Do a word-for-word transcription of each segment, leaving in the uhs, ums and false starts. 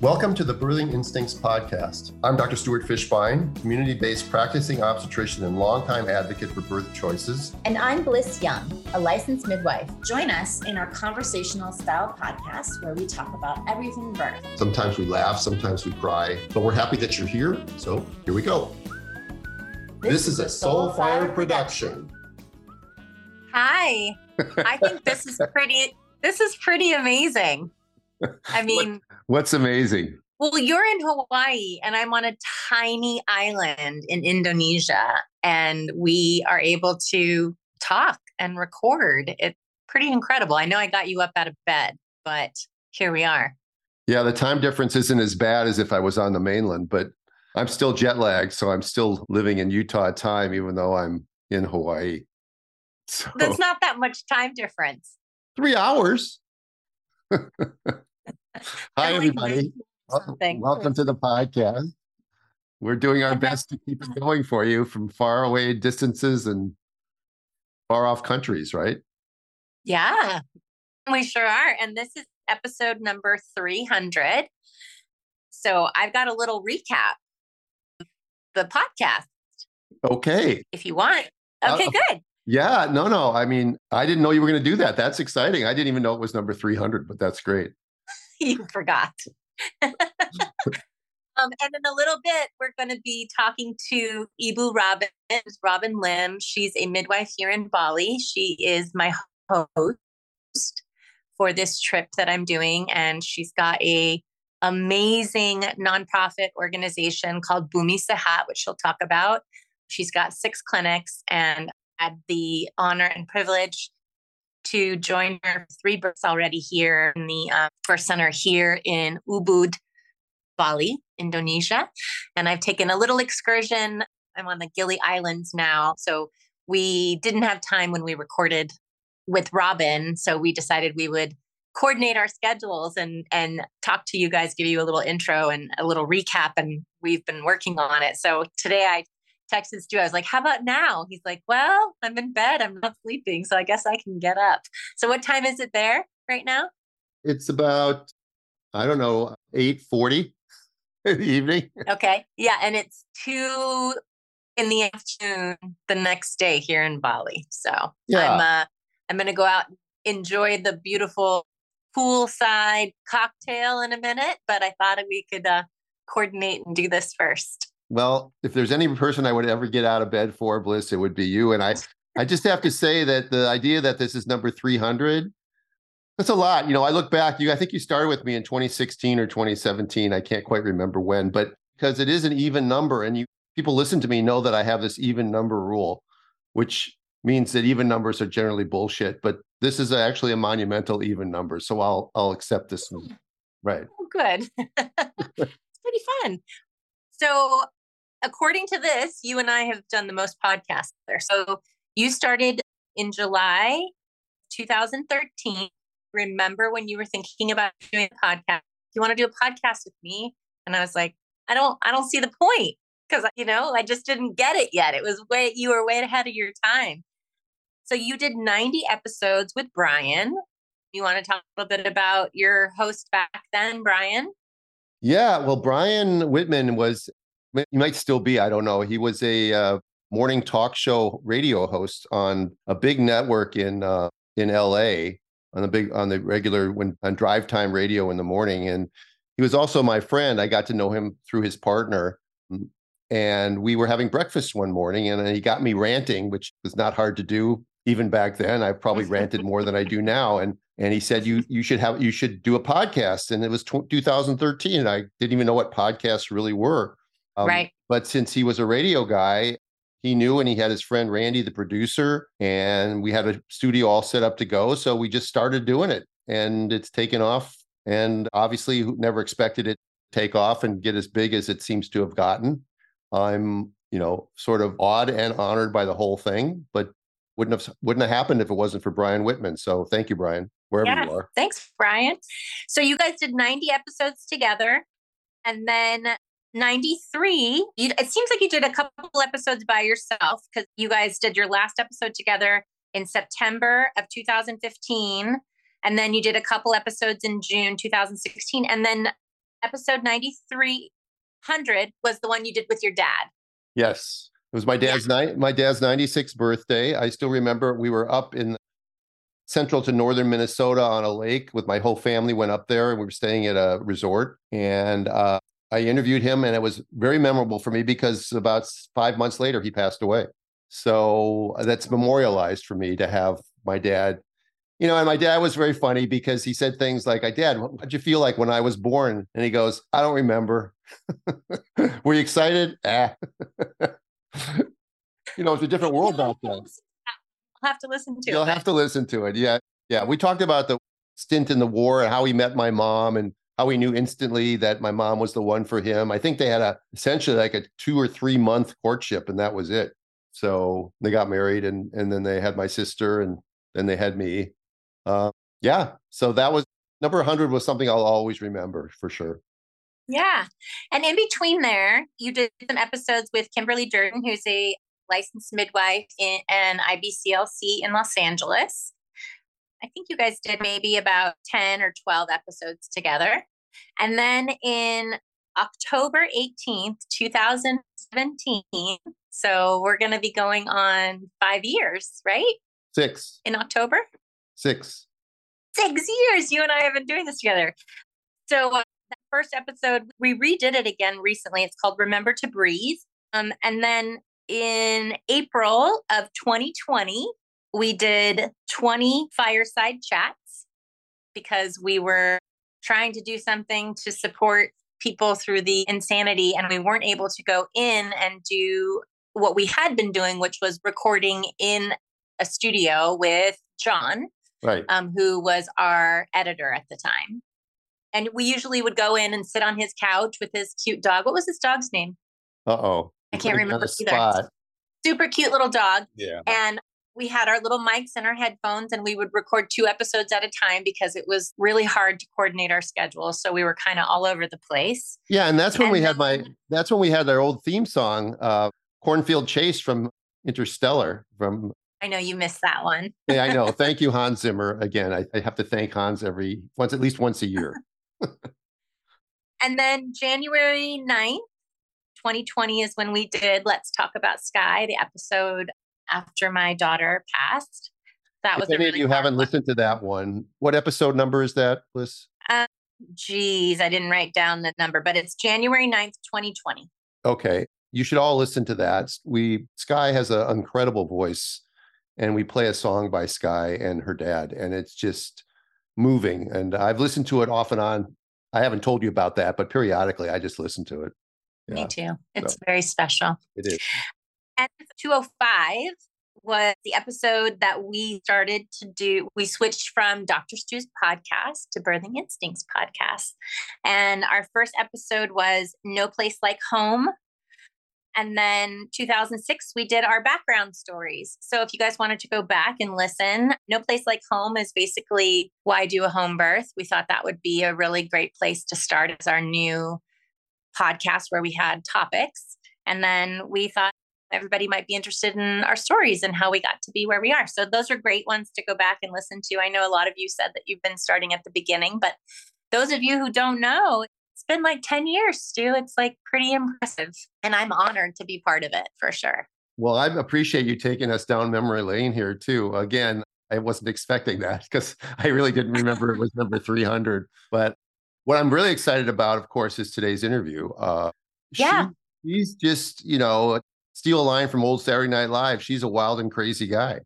Welcome to the Birthing Instincts podcast. I'm Doctor Stuart Fishbein, community-based practicing obstetrician and longtime advocate for birth choices. And I'm Bliss Young, a licensed midwife. Join us in our conversational style podcast where we talk about everything birth. Sometimes we laugh, sometimes we cry, but we're happy that you're here, so here we go. This, this is a Soulfire production. Hi. I think this is pretty, this is pretty amazing. I mean... What? What's amazing? Well, you're in Hawaii and I'm on a tiny island in Indonesia and we are able to talk and record. It's pretty incredible. I know I got you up out of bed, but here we are. Yeah, the time difference isn't as bad as if I was on the mainland, but I'm still jet lagged. So I'm still living in Utah time, even though I'm in Hawaii. So that's not that much time difference. Three hours. Hi, everybody. Welcome, welcome to the podcast. We're doing our best to keep it going for you from far away distances and far off countries, right? Yeah, we sure are. And this is episode number three hundred. So I've got a little recap of the podcast. Okay. If you want. Okay, uh, good. Yeah, no, no. I mean, I didn't know you were going to do that. That's exciting. I didn't even know it was number three hundred, but that's great. You forgot. um, and in a little bit, we're going to be talking to Ibu Robin, Robin Lim. She's a midwife here in Bali. She is my host for this trip that I'm doing. And she's got a amazing nonprofit organization called Bumi Sehat, which she'll talk about. She's got six clinics and I had the honor and privilege to join her three births already here in the um, birth center here in Ubud, Bali, Indonesia. And I've taken a little excursion. I'm on the Gili Islands now. So we didn't have time when we recorded with Robin. So we decided we would coordinate our schedules and, and talk to you guys, give you a little intro and a little recap. And we've been working on it. So today I texted Stu. I was like, how about now? He's like, well, I'm in bed. I'm not sleeping. So I guess I can get up. So what time is it there right now? It's about, I don't know, eight forty in the evening. Okay. Yeah. And it's two in the afternoon the next day here in Bali. So yeah. I'm, uh, I'm going to go out and enjoy the beautiful poolside cocktail in a minute, but I thought we could uh, coordinate and do this first. Well, if there's any person I would ever get out of bed for, Bliss, it would be you. And I, I just have to say that the idea that this is number three hundred, that's a lot. You know, I look back, you, I think you started with me in twenty sixteen or twenty seventeen. I can't quite remember when, but because it is an even number and you people listen to me know that I have this even number rule, which means that even numbers are generally bullshit, but this is actually a monumental even number. So I'll, I'll accept this one. Right. Oh, good. It's pretty fun. So, according to this, you and I have done the most podcasts there. So you started in July two thousand thirteen. Remember when you were thinking about doing a podcast? You want to do a podcast with me? And I was like, I don't, I don't see the point because, you know, I just didn't get it yet. It was way, you were way ahead of your time. So you did ninety episodes with Brian. You want to talk a little bit about your host back then, Brian? Yeah. Well, Brian Whitman was... He might still be, I don't know. He was a uh, morning talk show radio host on a big network in uh, in L A on the big on the regular when on drive time radio in the morning. And he was also my friend. I got to know him through his partner, and we were having breakfast one morning, and he got me ranting, which was not hard to do even back then. I probably ranted more than I do now. And and he said you you should have you should do a podcast. And it was t- twenty thirteen, and I didn't even know what podcasts really were. Um, right. But since he was a radio guy, he knew, and he had his friend Randy, the producer, and we had a studio all set up to go. So we just started doing it, and it's taken off. And obviously, never expected it to take off and get as big as it seems to have gotten. I'm, you know, sort of awed and honored by the whole thing, but wouldn't have wouldn't have happened if it wasn't for Brian Whitman. So thank you, Brian, wherever yeah, you are. Thanks, Brian. So you guys did ninety episodes together, and then ninety-three, you, it seems like you did a couple episodes by yourself because you guys did your last episode together in September of two thousand fifteen. And then you did a couple episodes in June two thousand sixteen. And then episode ninety-three hundred was the one you did with your dad. Yes. It was my dad's yeah. night, my dad's ninety-sixth birthday. I still remember we were up in central to northern Minnesota on a lake with my whole family, went up there, and we were staying at a resort. And uh, I interviewed him, and it was very memorable for me because about five months later, he passed away. So that's memorialized for me to have my dad. You know, and my dad was very funny because he said things like, "I, Dad, what did you feel like when I was born?" And he goes, "I don't remember." Were you excited? Ah. You know, it's a different world back then. I'll have to listen to it. You'll have to listen to it. Yeah. Yeah. We talked about the stint in the war and how he met my mom and how he knew instantly that my mom was the one for him. I think they had a essentially like a two or three month courtship, and that was it. So they got married, and and then they had my sister, and then they had me. Uh, yeah. So that was number one hundred was something I'll always remember for sure. Yeah. And in between there, you did some episodes with Kimberly Durden, who's a licensed midwife in, and I B C L C in Los Angeles. I think you guys did maybe about ten or twelve episodes together. And then in October eighteenth, twenty seventeen, so we're going to be going on five years, right? Six. In October? Six. Six years. You and I have been doing this together. So uh, that first episode, we redid it again recently. It's called Remember to Breathe. Um, and then in April of twenty twenty, we did twenty fireside chats because we were trying to do something to support people through the insanity, and we weren't able to go in and do what we had been doing, which was recording in a studio with John, right. um, who was our editor at the time. And we usually would go in and sit on his couch with his cute dog. What was his dog's name? Uh-oh. I can't remember either. Super cute little dog. Yeah. And we had our little mics and our headphones, and we would record two episodes at a time because it was really hard to coordinate our schedule. So we were kind of all over the place. Yeah. And that's when and we then, had my, that's when we had our old theme song, uh, Cornfield Chase from Interstellar. From I know you missed that one. Yeah, I know. Thank you, Hans Zimmer. Again, I, I have to thank Hans every once, at least once a year. And then January ninth, twenty twenty is when we did Let's Talk About Sky, the episode after my daughter passed. That was. If any of you haven't listened to that one, what episode number is that, Liz? Um, geez, I didn't write down the number, but it's January ninth, twenty twenty. Okay. You should all listen to that. We Sky has an incredible voice, and we play a song by Sky and her dad, and it's just moving. And I've listened to it off and on. I haven't told you about that, but periodically I just listen to it. Yeah. Me too. It's so very special. It is. And two oh five was the episode that we started to do. We switched from Doctor Stu's podcast to Birthing Instincts podcast. And our first episode was No Place Like Home. And then two thousand six, we did our background stories. So if you guys wanted to go back and listen, No Place Like Home is basically why do a home birth? We thought that would be a really great place to start as our new podcast where we had topics, and then we thought everybody might be interested in our stories and how we got to be where we are. So those are great ones to go back and listen to. I know a lot of you said that you've been starting at the beginning, but those of you who don't know, it's been like ten years, Stu. It's like pretty impressive, and I'm honored to be part of it for sure. Well, I appreciate you taking us down memory lane here too. Again, I wasn't expecting that because I really didn't remember it was number three hundred, but what I'm really excited about, of course, is today's interview. Uh, yeah. She, she's just, you know, steal a line from old Saturday Night Live. She's a wild and crazy guy.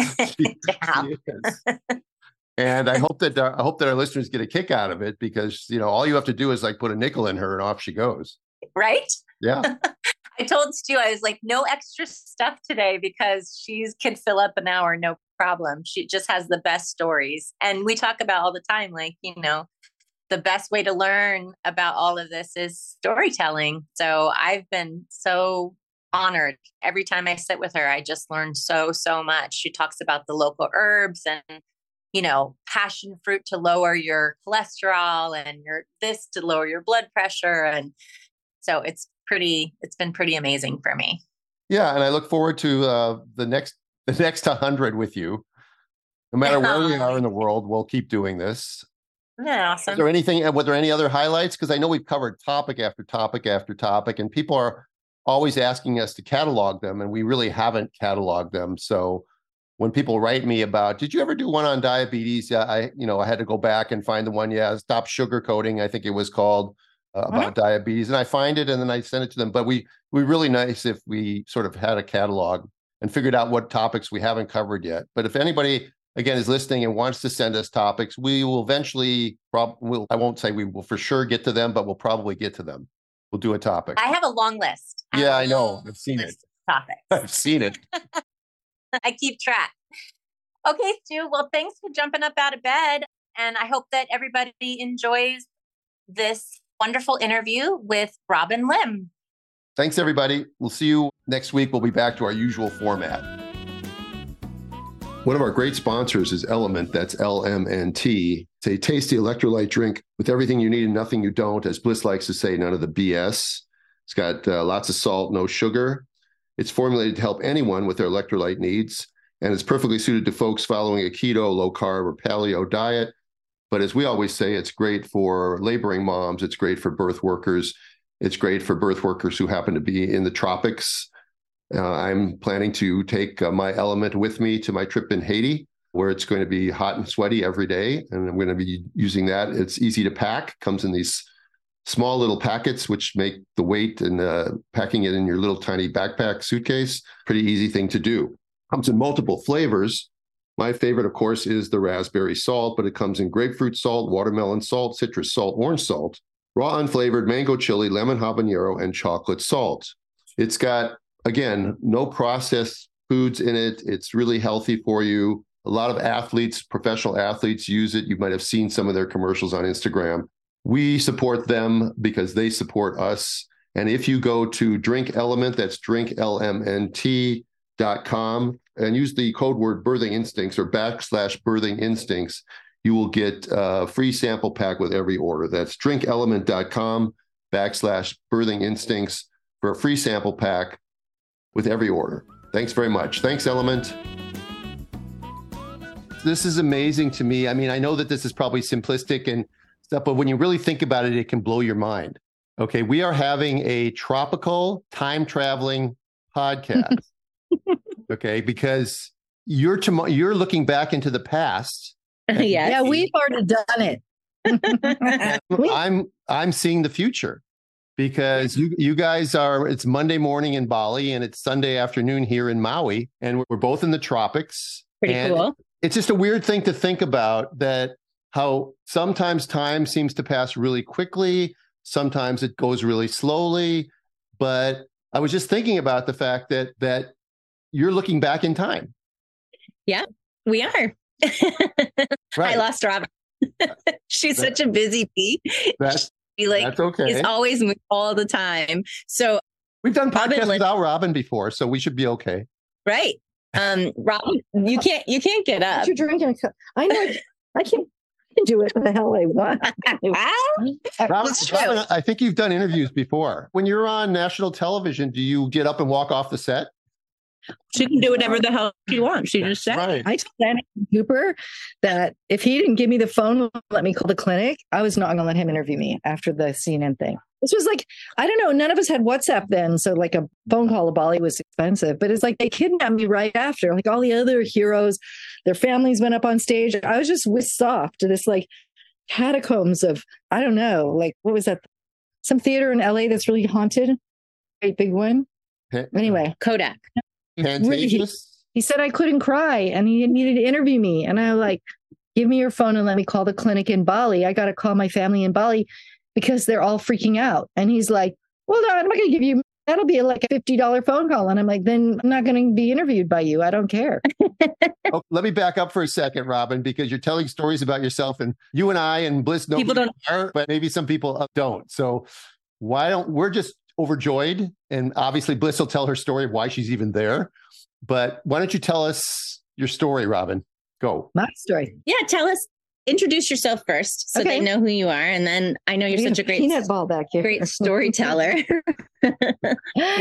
she, yeah. she is. And I hope that I hope that our listeners get a kick out of it because, you know, all you have to do is like put a nickel in her and off she goes. Right? Yeah. I told Stu, I was like, no extra stuff today because she can fill up an hour, no problem. She just has the best stories. And we talk about all the time, like, you know, the best way to learn about all of this is storytelling. So I've been so honored. Every time I sit with her, I just learn so, so much. She talks about the local herbs and, you know, passion fruit to lower your cholesterol and your this to lower your blood pressure. And so it's pretty, it's been pretty amazing for me. Yeah. And I look forward to uh, the next, the next one hundred with you. No matter where we are in the world, we'll keep doing this. Yeah, awesome. Is there anything, were there any other highlights? Because I know we've covered topic after topic after topic, and people are always asking us to catalog them, and we really haven't cataloged them. So when people write me about, did you ever do one on diabetes? Yeah, I, you know, I had to go back and find the one. Yeah, Stop Sugarcoating, I think it was called, uh, about mm-hmm. diabetes. And I find it and then I send it to them. But we, we really nice if we sort of had a catalog and figured out what topics we haven't covered yet. But if anybody, again, is listening and wants to send us topics, we will eventually, prob- we'll, I won't say we will for sure get to them, but we'll probably get to them. We'll do a topic. I have a long list. I yeah, I know. I've seen it. Topics. I've seen it. I keep track. Okay, Stu. Well, thanks for jumping up out of bed. And I hope that everybody enjoys this wonderful interview with Robin Lim. Thanks, everybody. We'll see you next week. We'll be back to our usual format. One of our great sponsors is Element, that's L M N T. It's a tasty electrolyte drink with everything you need and nothing you don't. As Bliss likes to say, none of the B S. It's got uh, lots of salt, no sugar. It's formulated to help anyone with their electrolyte needs, and it's perfectly suited to folks following a keto, low-carb, or paleo diet. But as we always say, it's great for laboring moms. It's great for birth workers. It's great for birth workers who happen to be in the tropics. Uh, I'm planning to take uh, my Element with me to my trip in Haiti, where it's going to be hot and sweaty every day. And I'm going to be using that. It's easy to pack, comes in these small little packets, which make the weight and uh, packing it in your little tiny backpack suitcase, pretty easy thing to do. Comes in multiple flavors. My favorite, of course, is the raspberry salt, but it comes in grapefruit salt, watermelon salt, citrus salt, orange salt, raw unflavored mango chili, lemon habanero, and chocolate salt. It's got, again, no processed foods in it. It's really healthy for you. A lot of athletes, professional athletes, use it. You might have seen some of their commercials on Instagram. We support them because they support us. And if you go to Drink Element, that's drink L M N T dot com, and use the code word Birthing Instincts or backslash Birthing Instincts, you will get a free sample pack with every order. That's drink element dot com backslash Birthing Instincts for a free sample pack with every order. Thanks very much. Thanks, Element. This is amazing to me. I mean, I know that this is probably simplistic and stuff, but when you really think about it, it can blow your mind. Okay, we are having a tropical time-traveling podcast, okay, because you're tom- you're looking back into the past. Yes. Yeah, we've already done it. I'm I'm seeing the future. Because you, you guys are, it's Monday morning in Bali and it's Sunday afternoon here in Maui, and we're both in the tropics. Pretty and cool. It's just a weird thing to think about, that how sometimes time seems to pass really quickly. Sometimes it goes really slowly. But I was just thinking about the fact that that you're looking back in time. Yeah, we are. Right. I lost Robin. She's that, such a busy bee. That's Be like, that's okay. He's always moving all the time. So we've done podcasts Robin without Robin before, so we should be okay, right? Um, Robin, you can't you can't get up. You're drinking. I know. I can't do it. What the hell I want. Robin, Robin, I think you've done interviews before. When you're on national television, do you get up and walk off the set? She can do whatever the hell she wants. She just said, right. I told Randy Cooper that if he didn't give me the phone, let me call the clinic, I was not going to let him interview me after the C N N thing. This was like, I don't know, none of us had WhatsApp then. So like a phone call to Bali was expensive, but it's like they kidnapped me right after. Like all the other heroes, their families went up on stage. I was just whisked off to this like catacombs of, I don't know, like what was that? Some theater in L A that's really haunted. Great big one. Anyway. Kodak. Really, he, he said I couldn't cry and he needed to interview me. And I was like, give me your phone and let me call the clinic in Bali. I got to call my family in Bali because they're all freaking out. And he's like, well, no, I'm not going to give you, that'll be like a fifty dollars phone call. And I'm like, then I'm not going to be interviewed by you. I don't care. Oh, let me back up for a second, Robin, because you're telling stories about yourself, and you and I and Bliss know people don't, are, but maybe some people don't. So why don't, we're just overjoyed, and obviously Bliss will tell her story of why she's even there, but why don't you tell us your story, Robin? Go. My story. Yeah, tell us, introduce yourself first so okay. They know who you are, and then I know you're such a great peanut ball back here. Great storyteller. We'll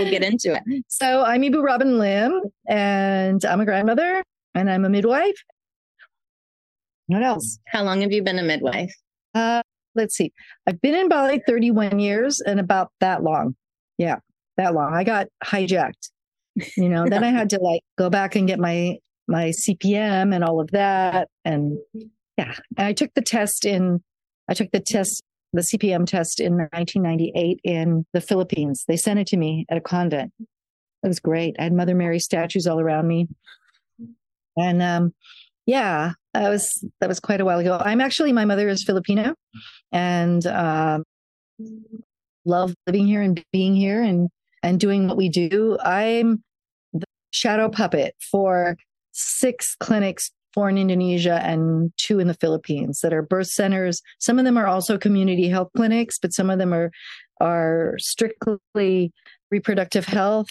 get into it. So I'm Ibu Robin Lim, and I'm a grandmother, and I'm a midwife. What else? How long have you been a midwife? Uh, let's see. I've been in Bali thirty-one years and about that long. Yeah, that long. I got hijacked, you know, then I had to like go back and get my, my C P M and all of that. And yeah, and I took the test in, I took the test, the C P M test in nineteen ninety-eight in the Philippines. They sent it to me at a convent. It was great. I had Mother Mary statues all around me. And um, yeah, that was, that was quite a while ago. I'm actually, my mother is Filipino and um, love living here and being here and, and doing what we do. I'm the shadow puppet for six clinics, four in Indonesia and two in the Philippines that are birth centers. Some of them are also community health clinics, but some of them are, are strictly reproductive health.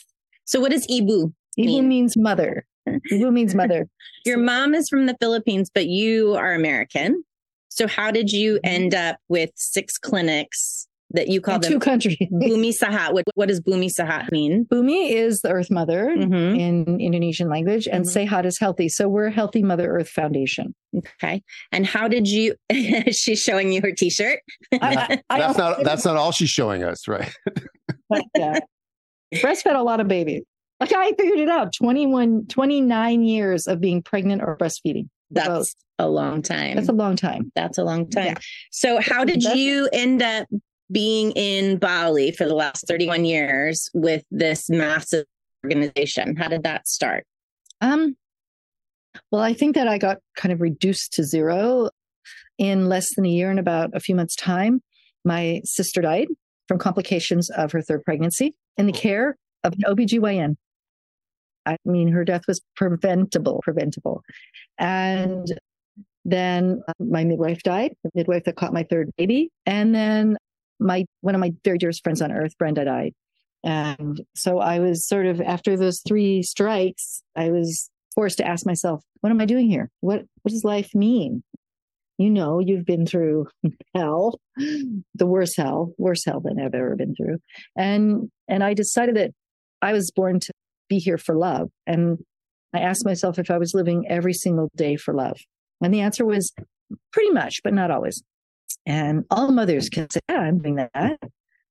So what does Ibu mean? Ibu means mother. Ibu means mother. Your mom is from the Philippines, but you are American. So how did you end up with six clinics that you call in them? Two countries. Bumi Sehat. What, what does Bumi Sehat mean? Bumi is the Earth Mother mm-hmm. in Indonesian language, and mm-hmm. Sehat is healthy. So we're Healthy Mother Earth Foundation. Okay. And how did you? She's showing you her T-shirt. I, I, that's I not. That's not all she's showing us, right? But, uh, breastfed a lot of babies. Like I figured it out. twenty-one, twenty-nine years of being pregnant or breastfeeding. That's both. a long time. That's a long time. That's a long time. Yeah. So how did you end up being in Bali for the last thirty-one years with this massive organization? How did that start? Um, well, I think that I got kind of reduced to zero in less than a year. In about a few months' time, my sister died from complications of her third pregnancy in the care of an O B G Y N. I mean, her death was preventable, preventable. And then my midwife died, the midwife that caught my third baby. And then my one of my very dearest friends on earth, Brenda, died. And so I was sort of, after those three strikes, I was forced to ask myself, what am I doing here? What, what does life mean? You know, you've been through hell, the worst hell, worse hell than I've ever been through. And and I decided that I was born to be here for love. And I asked myself if I was living every single day for love. And the answer was pretty much, but not always. And all mothers can say, yeah, I'm doing that.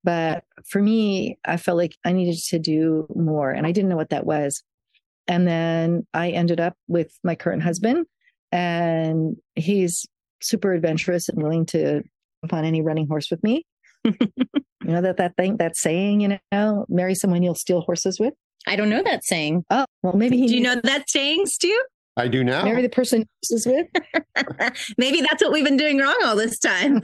But for me, I felt like I needed to do more. And I didn't know what that was. And then I ended up with my current husband. And he's super adventurous and willing to jump on any running horse with me. you know, that, that thing, that saying, you know, marry someone you'll steal horses with. I don't know that saying. Oh, well, maybe. He do you know that saying, Stu? I do now. Marry the person horses with. Maybe that's what we've been doing wrong all this time.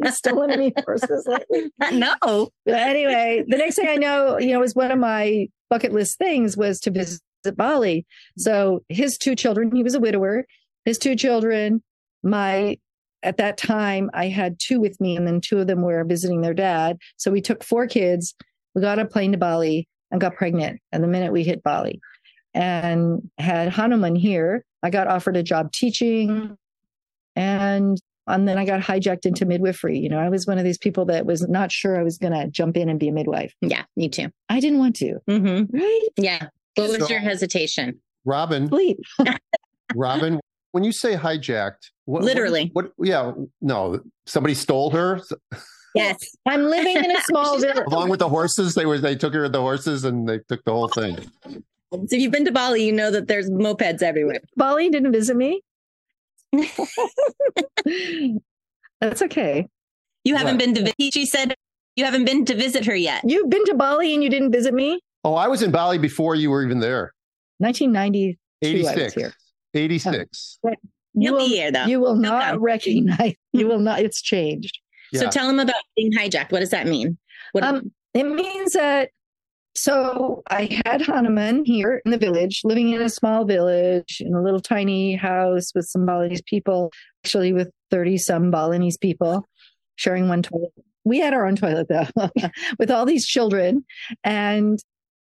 You've stolen any horses lately? No. But anyway, the next thing I know, you know, was one of my bucket list things was to visit Bali. So his two children, he was a widower, his two children, My, at that time, I had two with me, and then two of them were visiting their dad. So we took four kids, we got a plane to Bali and got pregnant. And the minute we hit Bali and had Hanuman here, I got offered a job teaching. And, and then I got hijacked into midwifery. You know, I was one of these people that was not sure I was going to jump in and be a midwife. Yeah, me too. I didn't want to. Mm-hmm. Right? Yeah. What was so, your hesitation? Robin. Sleep. Robin. When you say hijacked, what, literally, what, what? Yeah, no, somebody stole her. Yes, I'm living in a small village. Along with the horses, they were they took her the horses and they took the whole thing. So if you've been to Bali, you know that there's mopeds everywhere. Bali didn't visit me. That's okay. You haven't what? been to. She said you haven't been to visit her yet. You've been to Bali and you didn't visit me. Oh, I was in Bali before you were even there. nineteen ninety-two, eighty-six I was here. eighty-six Uh, you will, here, though. You will not no, no. recognize. You will not. It's changed. Yeah. So tell them about being hijacked. What does that mean? What um, it means that. So I had Hanuman here in the village, living in a small village in a little tiny house with some Balinese people, actually with thirty some Balinese people sharing one toilet. We had our own toilet, though, with all these children. And,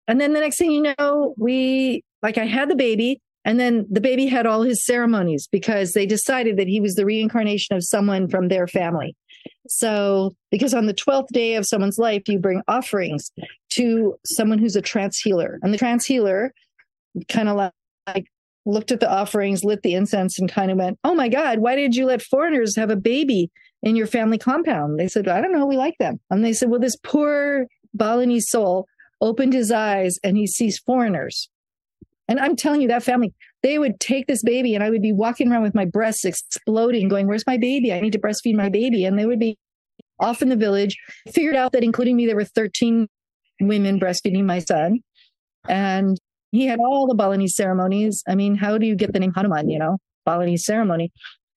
and then the next thing you know, we like I had the baby. And then the baby had all his ceremonies because they decided that he was the reincarnation of someone from their family. So, because on the twelfth day of someone's life, you bring offerings to someone who's a trance healer. And the trance healer kind of like looked at the offerings, lit the incense, and kind of went, oh my God, why did you let foreigners have a baby in your family compound? They said, I don't know. We like them. And they said, well, this poor Balinese soul opened his eyes and he sees foreigners. And I'm telling you, that family, they would take this baby and I would be walking around with my breasts exploding, going, where's my baby? I need to breastfeed my baby. And they would be off in the village. Figured out that including me, there were thirteen women breastfeeding my son. And he had all the Balinese ceremonies. I mean, how do you get the name Hanuman, you know, Balinese ceremony?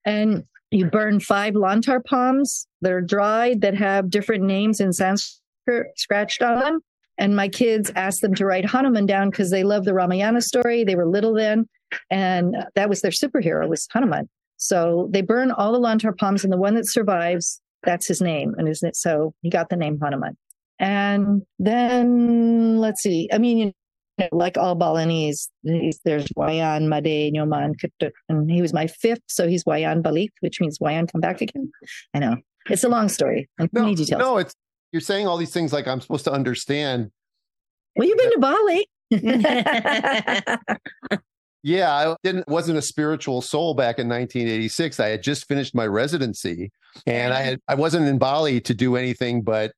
And you burn five lantar palms that are dried, that have different names in Sanskrit scratched on them. And my kids asked them to write Hanuman down because they love the Ramayana story. They were little then, and that was their superhero, was Hanuman. So they burn all the lantar palms, and the one that survives, that's his name. And isn't it? So he got the name Hanuman. And then, let's see, I mean, you know, like all Balinese, there's Wayan, Made, Nyoman, and he was my fifth, so he's Wayan Balik, which means Wayan, come back again. I know, it's a long story. Like, no, many details. No, it's, you're saying all these things like I'm supposed to understand. Well, you've been to Bali. Yeah, I didn't wasn't a spiritual soul back in nineteen eighty-six. I had just finished my residency, and I had I wasn't in Bali to do anything but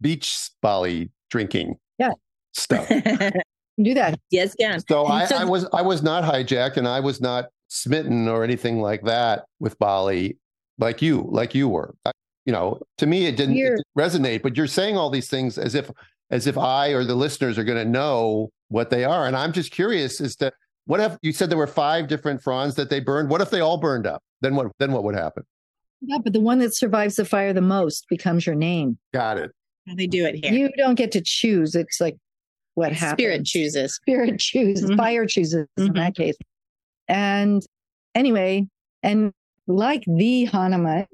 beach Bali drinking. Yeah. Stuff. Do that. Yes, yeah. So I, so I was I was not hijacked, and I was not smitten or anything like that with Bali, like you, like you were. I, you know, to me, it didn't, it didn't resonate, but you're saying all these things as if, as if I or the listeners are going to know what they are. And I'm just curious as to what if you said there were five different fronds that they burned. What if they all burned up? Then what, then what would happen? Yeah, but the one that survives the fire the most becomes your name. Got it. How they do it here. You don't get to choose. It's like what happens. Spirit chooses. Spirit chooses. Mm-hmm. Fire chooses in mm-hmm. that case. And anyway, and like the Hanuman,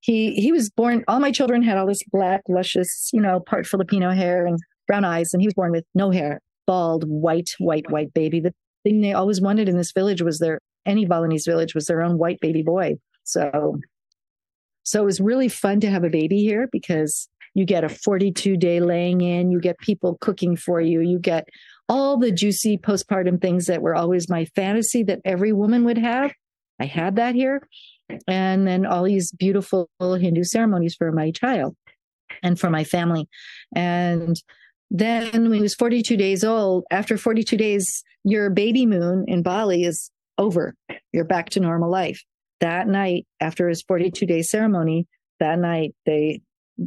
He he was born, all my children had all this black, luscious, you know, part Filipino hair and brown eyes. And he was born with no hair, bald, white, white, white baby. The thing they always wanted in this village was their, any Balinese village was their own white baby boy. So, so it was really fun to have a baby here because you get a forty-two day laying in, you get people cooking for you, you get all the juicy postpartum things that were always my fantasy that every woman would have. I had that here. And then all these beautiful Hindu ceremonies for my child and for my family. And then when he was forty-two days old, after forty-two days, your baby moon in Bali is over. You're back to normal life. That night, after his forty-two day ceremony, that night, they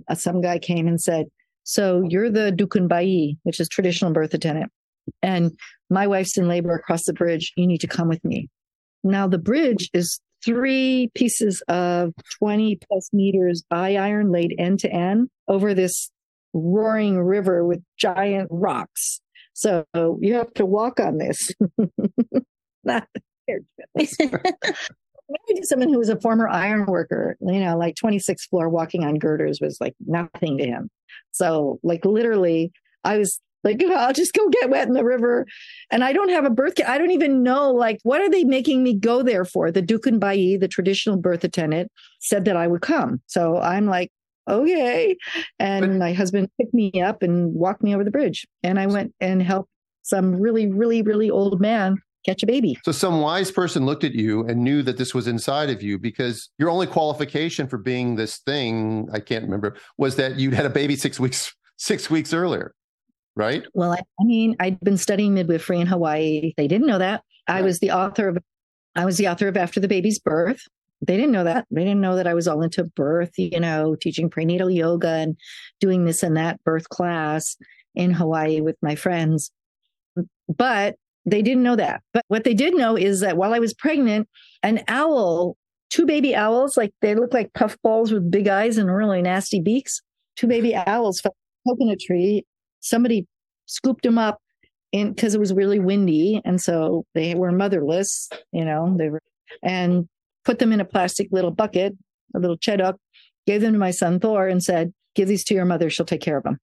uh, some guy came and said, so you're the Dukun Bayi, which is traditional birth attendant. And my wife's in labor across the bridge. You need to come with me. Now, the bridge is three pieces of twenty plus meters eye iron laid end to end over this roaring river with giant rocks. So you have to walk on this. Not someone who was a former iron worker, you know, like twenty-sixth floor walking on girders was like nothing to him. So like literally I was like, oh, I'll just go get wet in the river. And I don't have a birth kit. I don't even know, like, what are they making me go there for? The Dukun Bayi, the traditional birth attendant, said that I would come. So I'm like, okay. And but, my husband picked me up and walked me over the bridge. And I went and helped some really, really, really old man catch a baby. So some wise person looked at you and knew that this was inside of you, because your only qualification for being this thing, I can't remember, was that you'd had a baby six weeks, six weeks earlier. Right. Well, I, I mean, I'd been studying midwifery in Hawaii. They didn't know that. Right. I was the author of, I was the author of After the Baby's Birth. They didn't know that. They didn't know that I was all into birth, you know, teaching prenatal yoga and doing this and that birth class in Hawaii with my friends. But they didn't know that. But what they did know is that while I was pregnant, an owl, two baby owls, like they look like puffballs with big eyes and really nasty beaks. Two baby owls fell from a coconut tree. Somebody scooped them up in because it was really windy. And so they were motherless, you know, they were, and put them in a plastic little bucket, a little cheduk, gave them to my son, Thor, and said, give these to your mother. She'll take care of them.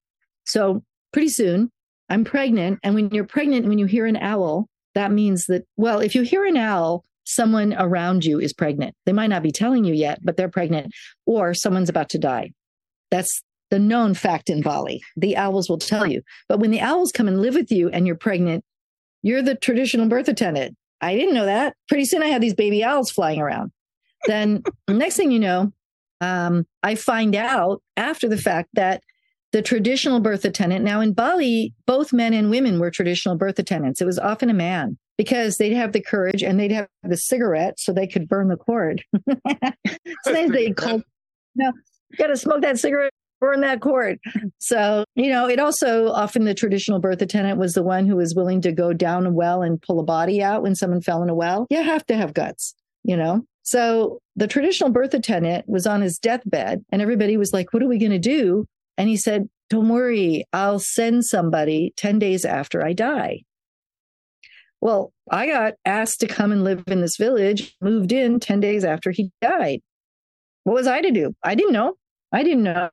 So pretty soon I'm pregnant. And when you're pregnant, when you hear an owl, that means that, well, if you hear an owl, someone around you is pregnant. They might not be telling you yet, but they're pregnant or someone's about to die. That's the known fact in Bali. The owls will tell you. But when the owls come and live with you and you're pregnant, you're the traditional birth attendant. I didn't know that. Pretty soon I had these baby owls flying around. Then the next thing you know, Um, I find out after the fact that the traditional birth attendant, now in Bali, both men and women were traditional birth attendants. It was often a man because they'd have the courage and they'd have the cigarette so they could burn the cord. Sometimes they'd call, you know, got to smoke that cigarette, burn that cord. So, you know, it also often the traditional birth attendant was the one who was willing to go down a well and pull a body out when someone fell in a well. You have to have guts, you know? So the traditional birth attendant was on his deathbed and everybody was like, what are we going to do? And he said, don't worry, I'll send somebody ten days after I die. Well, I got asked to come and live in this village, moved in ten days after he died. What was I to do? I didn't know. I didn't know.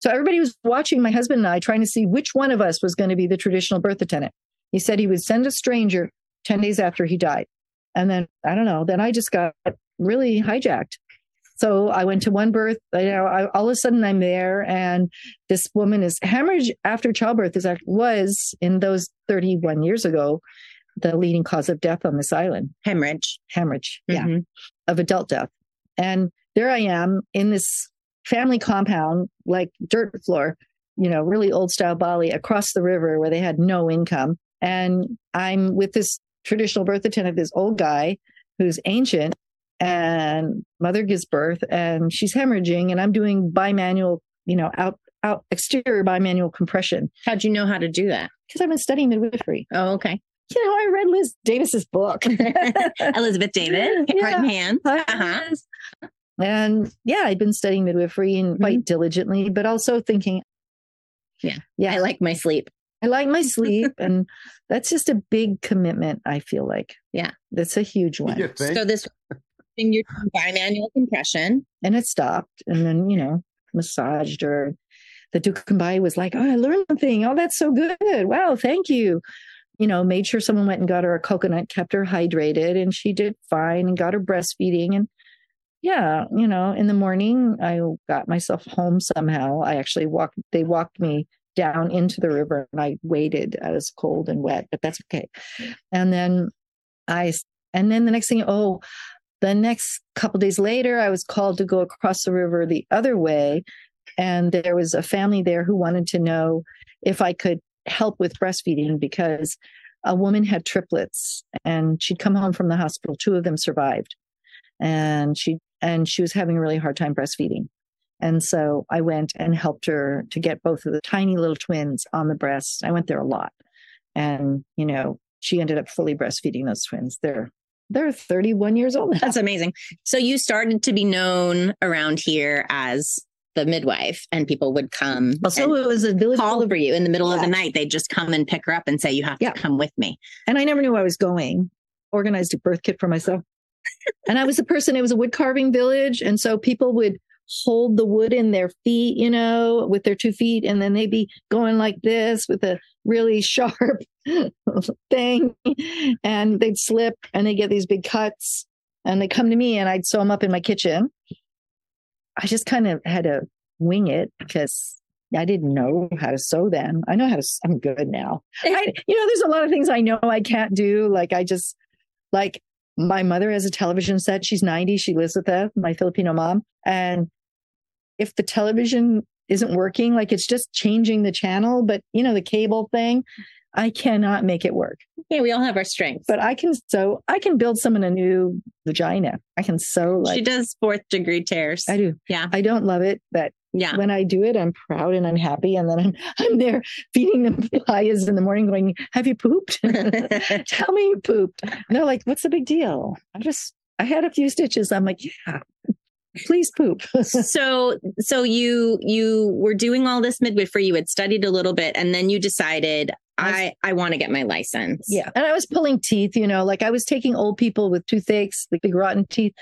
So everybody was watching my husband and I trying to see which one of us was going to be the traditional birth attendant. He said he would send a stranger ten days after he died. And then, I don't know, then I just got really hijacked. So I went to one birth, you know, I, all of a sudden I'm there and this woman is, hemorrhage after childbirth is was in those thirty-one years ago, the leading cause of death on this island. Hemorrhage. Hemorrhage, mm-hmm. yeah, of adult death. And there I am in this family compound, like dirt floor, you know, really old style Bali across the river where they had no income. And I'm with this traditional birth attendant, this old guy who's ancient. And mother gives birth and she's hemorrhaging and I'm doing bimanual, you know, out, out exterior bimanual compression. How'd you know how to do that? Because I've been studying midwifery. Oh, okay. You know, I read Liz Davis's book. Elizabeth Davis, yeah. Heart and Hands. Uh-huh. And yeah, I'd been studying midwifery and mm-hmm. quite diligently, but also thinking, yeah, yeah, I like my sleep. I like my sleep. And that's just a big commitment, I feel like. Yeah. That's a huge one. So this... You're doing bimanual compression. And it stopped. And then, you know, massaged her. The Dukun Bayi was like, oh, I learned something. Oh, that's so good. Wow, thank you. You know, made sure someone went and got her a coconut, kept her hydrated, and she did fine and got her breastfeeding. And yeah, you know, in the morning, I got myself home somehow. I actually walked, they walked me down into the river and I waited. I was cold and wet, but that's okay. And then I, and then the next thing, oh, the next couple of days later, I was called to go across the river the other way. And there was a family there who wanted to know if I could help with breastfeeding because a woman had triplets and she'd come home from the hospital. Two of them survived and she and she was having a really hard time breastfeeding. And so I went and helped her to get both of the tiny little twins on the breast. I went there a lot. And, you know, she ended up fully breastfeeding those twins. They're They're thirty-one years old now. That's amazing. So you started to be known around here as the midwife and people would come. So it was a village call over you in the middle yeah. of the night. They'd just come and pick her up and say, you have yeah. to come with me. And I never knew I was going. Organized a birth kit for myself. And I was the person, it was a wood carving village. And so people would hold the wood in their feet, you know, with their two feet. And then they'd be going like this with a really sharp thing. And they'd slip and they get these big cuts and they come to me and I'd sew them up in my kitchen. I just kind of had to wing it because I didn't know how to sew then. I know how to, I'm good now. I, you know, there's a lot of things I know I can't do. Like I just, like my mother has a television set. She's ninety. She lives with us, my Filipino mom. And if the television isn't working, like it's just changing the channel, but you know, the cable thing, I cannot make it work. Yeah, we all have our strengths. But I can sew, I can build someone a new vagina. I can sew like... She does fourth degree tears. I do. Yeah. I don't love it, but yeah. when I do it, I'm proud and I'm happy. And then I'm I'm there feeding them papayas in the morning going, have you pooped? Tell me you pooped. And they're like, what's the big deal? I just, I had a few stitches. I'm like, yeah. Please poop. so, so you, you were doing all this midwifery, you had studied a little bit and then you decided I, I, I want to get my license. Yeah. And I was pulling teeth, you know, like I was taking old people with toothaches, like big rotten teeth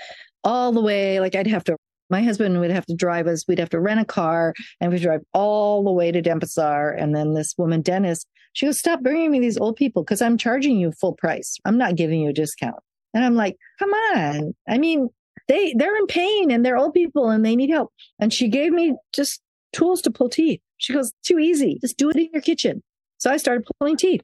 all the way. Like I'd have to, my husband would have to drive us. We'd have to rent a car and we'd drive all the way to Denpasar. And then this woman, dentist, she goes, stop bringing me these old people. Cause I'm charging you full price. I'm not giving you a discount. And I'm like, come on. I mean, They, they're in pain and they're old people and they need help. And she gave me just tools to pull teeth. She goes, too easy. Just do it in your kitchen. So I started pulling teeth.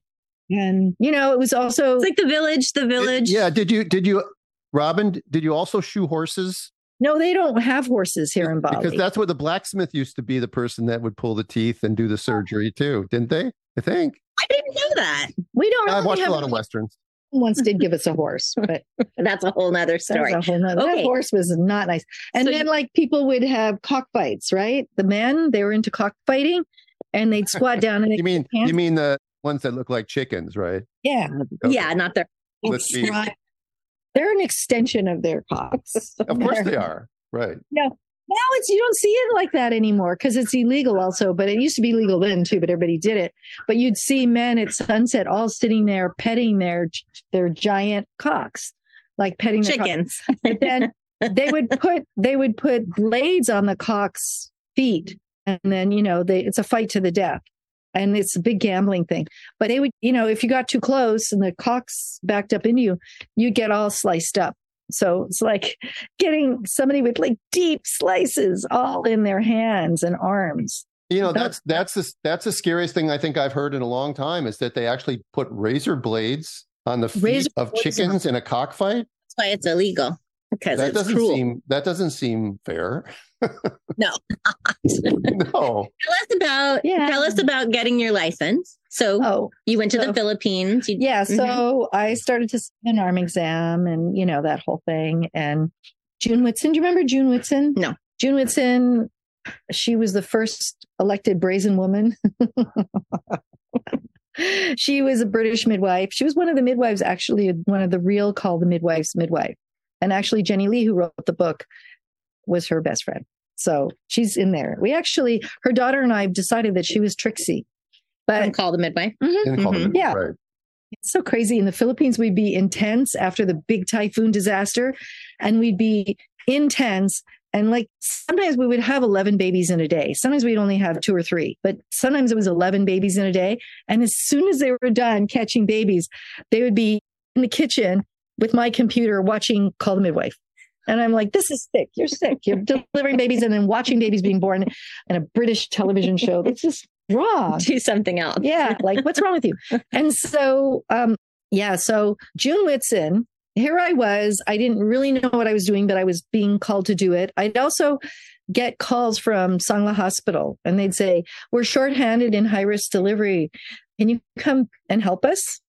And, you know, it was also... It's like the village, the village. It, yeah. Did you, did you, Robin, did you also shoe horses? No, they don't have horses here in Bali. Because that's where the blacksmith used to be the person that would pull the teeth and do the surgery too, didn't they? I think. I didn't know that. We don't really I've watched have a lot of Westerns. Once did give us a horse, but that's a whole nother story. That's a whole nother. Okay. That horse was not nice. And so then you... like people would have cockfights, right? The men, they were into cockfighting and they'd squat down and you mean you mean the ones that look like chickens, right? Yeah. Okay. Yeah, not their Let's be... They're an extension of their cocks. Of course they are. Right. Yeah. Now it's, you don't see it like that anymore because it's illegal also, but it used to be legal then too, but everybody did it. But you'd see men at sunset all sitting there petting their, their giant cocks, like petting their chickens. Cocks. But then they would put, they would put blades on the cock's feet. And then, you know, they, it's a fight to the death. And it's a big gambling thing. But they would, you know, if you got too close and the cocks backed up into you, you'd get all sliced up. So it's like getting somebody with like deep slices all in their hands and arms. You know, that's that's the, that's the scariest thing I think I've heard in a long time is that they actually put razor blades on the feet razor of chickens in a cockfight. That's why it's illegal. Because that it's doesn't cruel. seem that doesn't seem fair. No. No. Tell us about yeah. tell us about getting your license. So oh, you went to so, the Philippines. You, yeah. Mm-hmm. So I started to sit an arm exam and you know that whole thing. And June Whitson, do you remember June Whitson? No. June Whitson, she was the first elected brazen woman. She was a British midwife. She was one of the midwives, actually, one of the real called the midwife's midwife. And actually, Jenny Lee, who wrote the book, was her best friend. So she's in there. We actually, her daughter and I decided that she was Trixie. But didn't call the midwife. Mm-hmm, mm-hmm. Call the midwife. Yeah. Right. It's so crazy. In the Philippines, we'd be in tents after the big typhoon disaster. And we'd be in tents. And like sometimes we would have eleven babies in a day. Sometimes we'd only have two or three. But sometimes it was eleven babies in a day. And as soon as they were done catching babies, they would be in the kitchen with my computer watching Call the Midwife. And I'm like, this is sick. You're sick. You're delivering babies and then watching babies being born in a British television show. That's just wrong. Do something else. Yeah. Like, what's wrong with you? And so, um, yeah. So June Whitson, here I was. I didn't really know what I was doing, but I was being called to do it. I'd also get calls from Sangla Hospital and they'd say, we're shorthanded in high-risk delivery. Can you come and help us?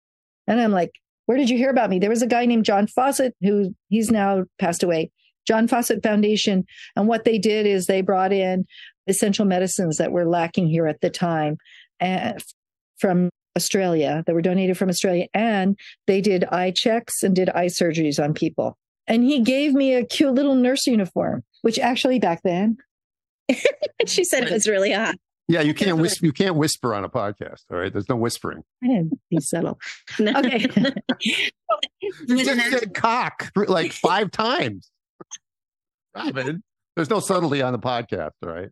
And I'm like, where did you hear about me? There was a guy named John Fawcett who he's now passed away, John Fawcett Foundation. And what they did is they brought in essential medicines that were lacking here at the time uh, from Australia that were donated from Australia. And they did eye checks and did eye surgeries on people. And he gave me a cute little nurse uniform, which actually back then, she said it was really hot. Yeah, you can't whisper. You can't whisper on a podcast. All right, there's no whispering. I didn't be subtle. Okay, you just said cock like five times, Robin. There's no subtlety on the podcast. All right,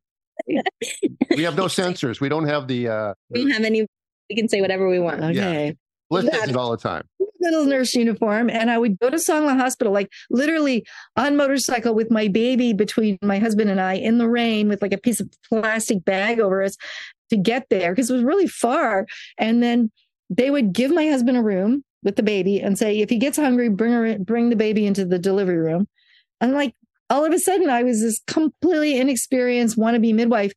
we have no censors. We don't have the. Uh, we don't have any. We can say whatever we want. Okay, yeah. Bliss does it all the time. Little nurse uniform, and I would go to Sangla Hospital, like literally on motorcycle with my baby between my husband and I in the rain with like a piece of plastic bag over us to get there because it was really far. And then they would give my husband a room with the baby and say, if he gets hungry, bring her, bring the baby into the delivery room. And like all of a sudden, I was this completely inexperienced wannabe midwife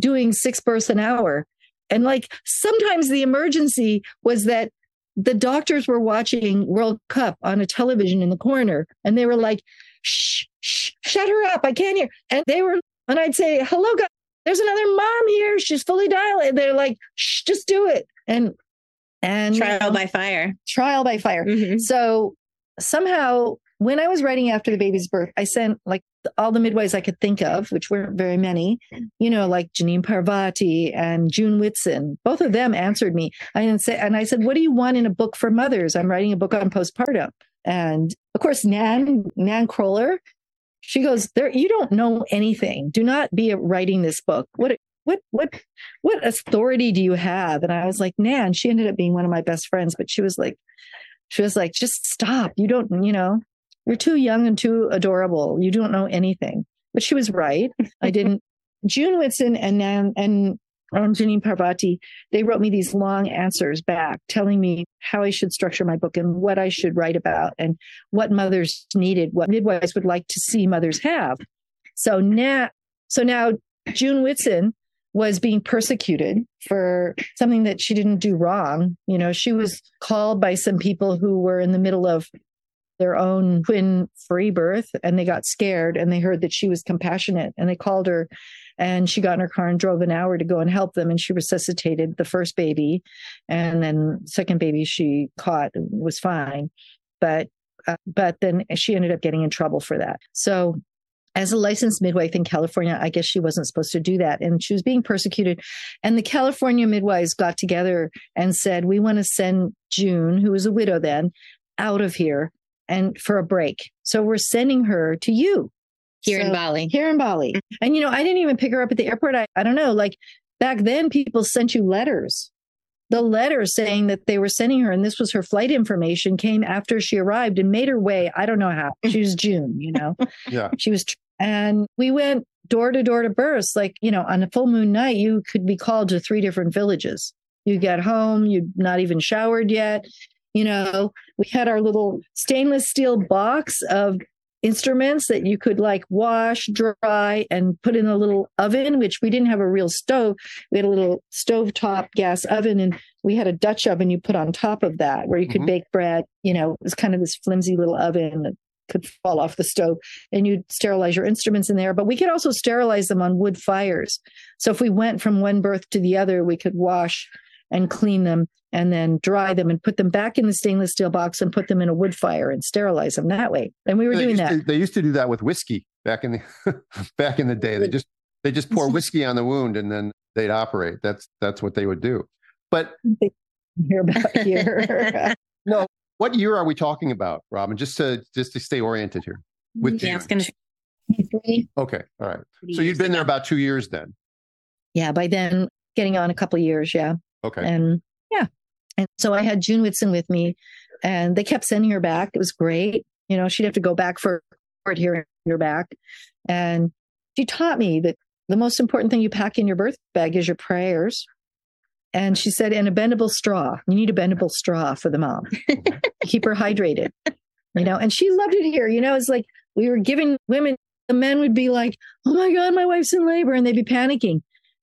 doing six births an hour. And like sometimes the emergency was that the doctors were watching World Cup on a television in the corner and they were like, shh, shh, shut her up. I can't hear. And they were, and I'd say, hello, guys, there's another mom here. She's fully dilated. They're like, shh, just do it. And, and trial you know, by fire, trial by fire. Mm-hmm. So somehow when I was writing after the baby's birth, I sent like all the midwives I could think of, which weren't very many, you know, like Janine Parvati and June Whitson, both of them answered me. I didn't say, and I said, what do you want in a book for mothers? I'm writing a book on postpartum. And of course, Nan, Nan Kroller, she goes there. You don't know anything. Do not be writing this book. What, what, what, what authority do you have? And I was like, Nan, she ended up being one of my best friends, but she was like, she was like, just stop. You don't, you know, you're too young and too adorable. You don't know anything. But she was right. I didn't. June Whitson and Nan and and Janine Parvati, they wrote me these long answers back telling me how I should structure my book and what I should write about and what mothers needed, what midwives would like to see mothers have. So now, so now June Whitson was being persecuted for something that she didn't do wrong. You know, she was called by some people who were in the middle of their own twin free birth, and they got scared and they heard that she was compassionate and they called her, and she got in her car and drove an hour to go and help them. And she resuscitated the first baby, and then second baby she caught and was fine. But, uh, but then she ended up getting in trouble for that. So as a licensed midwife in California, I guess she wasn't supposed to do that. And she was being persecuted. And the California midwives got together and said, we want to send June, who was a widow then, out of here and for a break. So we're sending her to you. Here so, in Bali. Here in Bali. And, you know, I didn't even pick her up at the airport. I, I don't know, like back then people sent you letters. The letter saying that they were sending her, and this was her flight information, came after she arrived and made her way. I don't know how. She was June, you know. Yeah. She was, and we went door to door to births. Like, you know, on a full moon night, you could be called to three different villages. You get home, you'd not even showered yet. You know, we had our little stainless steel box of instruments that you could like wash, dry, and put in a little oven, which we didn't have a real stove. We had a little stovetop gas oven, and we had a Dutch oven you put on top of that where you could mm-hmm. bake bread. You know, it was kind of this flimsy little oven that could fall off the stove, and you'd sterilize your instruments in there. But we could also sterilize them on wood fires. So if we went from one birth to the other, we could wash and clean them and then dry them and put them back in the stainless steel box and put them in a wood fire and sterilize them that way. And we were they doing that. To, they used to do that with whiskey back in the back in the day. They just they just pour whiskey on the wound and then they'd operate. That's that's what they would do. But they hear about here. No, what year are we talking about, Robin? Just to just to stay oriented here. With yeah, it's gonna be okay. All right. So you'd been there about two years then. Yeah, by then getting on a couple of years, yeah. Okay. And yeah. And so I had June Whitson with me, and they kept sending her back. It was great. You know, she'd have to go back for it here and her back. And she taught me that the most important thing you pack in your birth bag is your prayers. And she said, and a bendable straw. You need a bendable straw for the mom to keep her hydrated, you know, and she loved it here. You know, it's like we were giving women, the men would be like, oh my God, my wife's in labor. And they'd be panicking.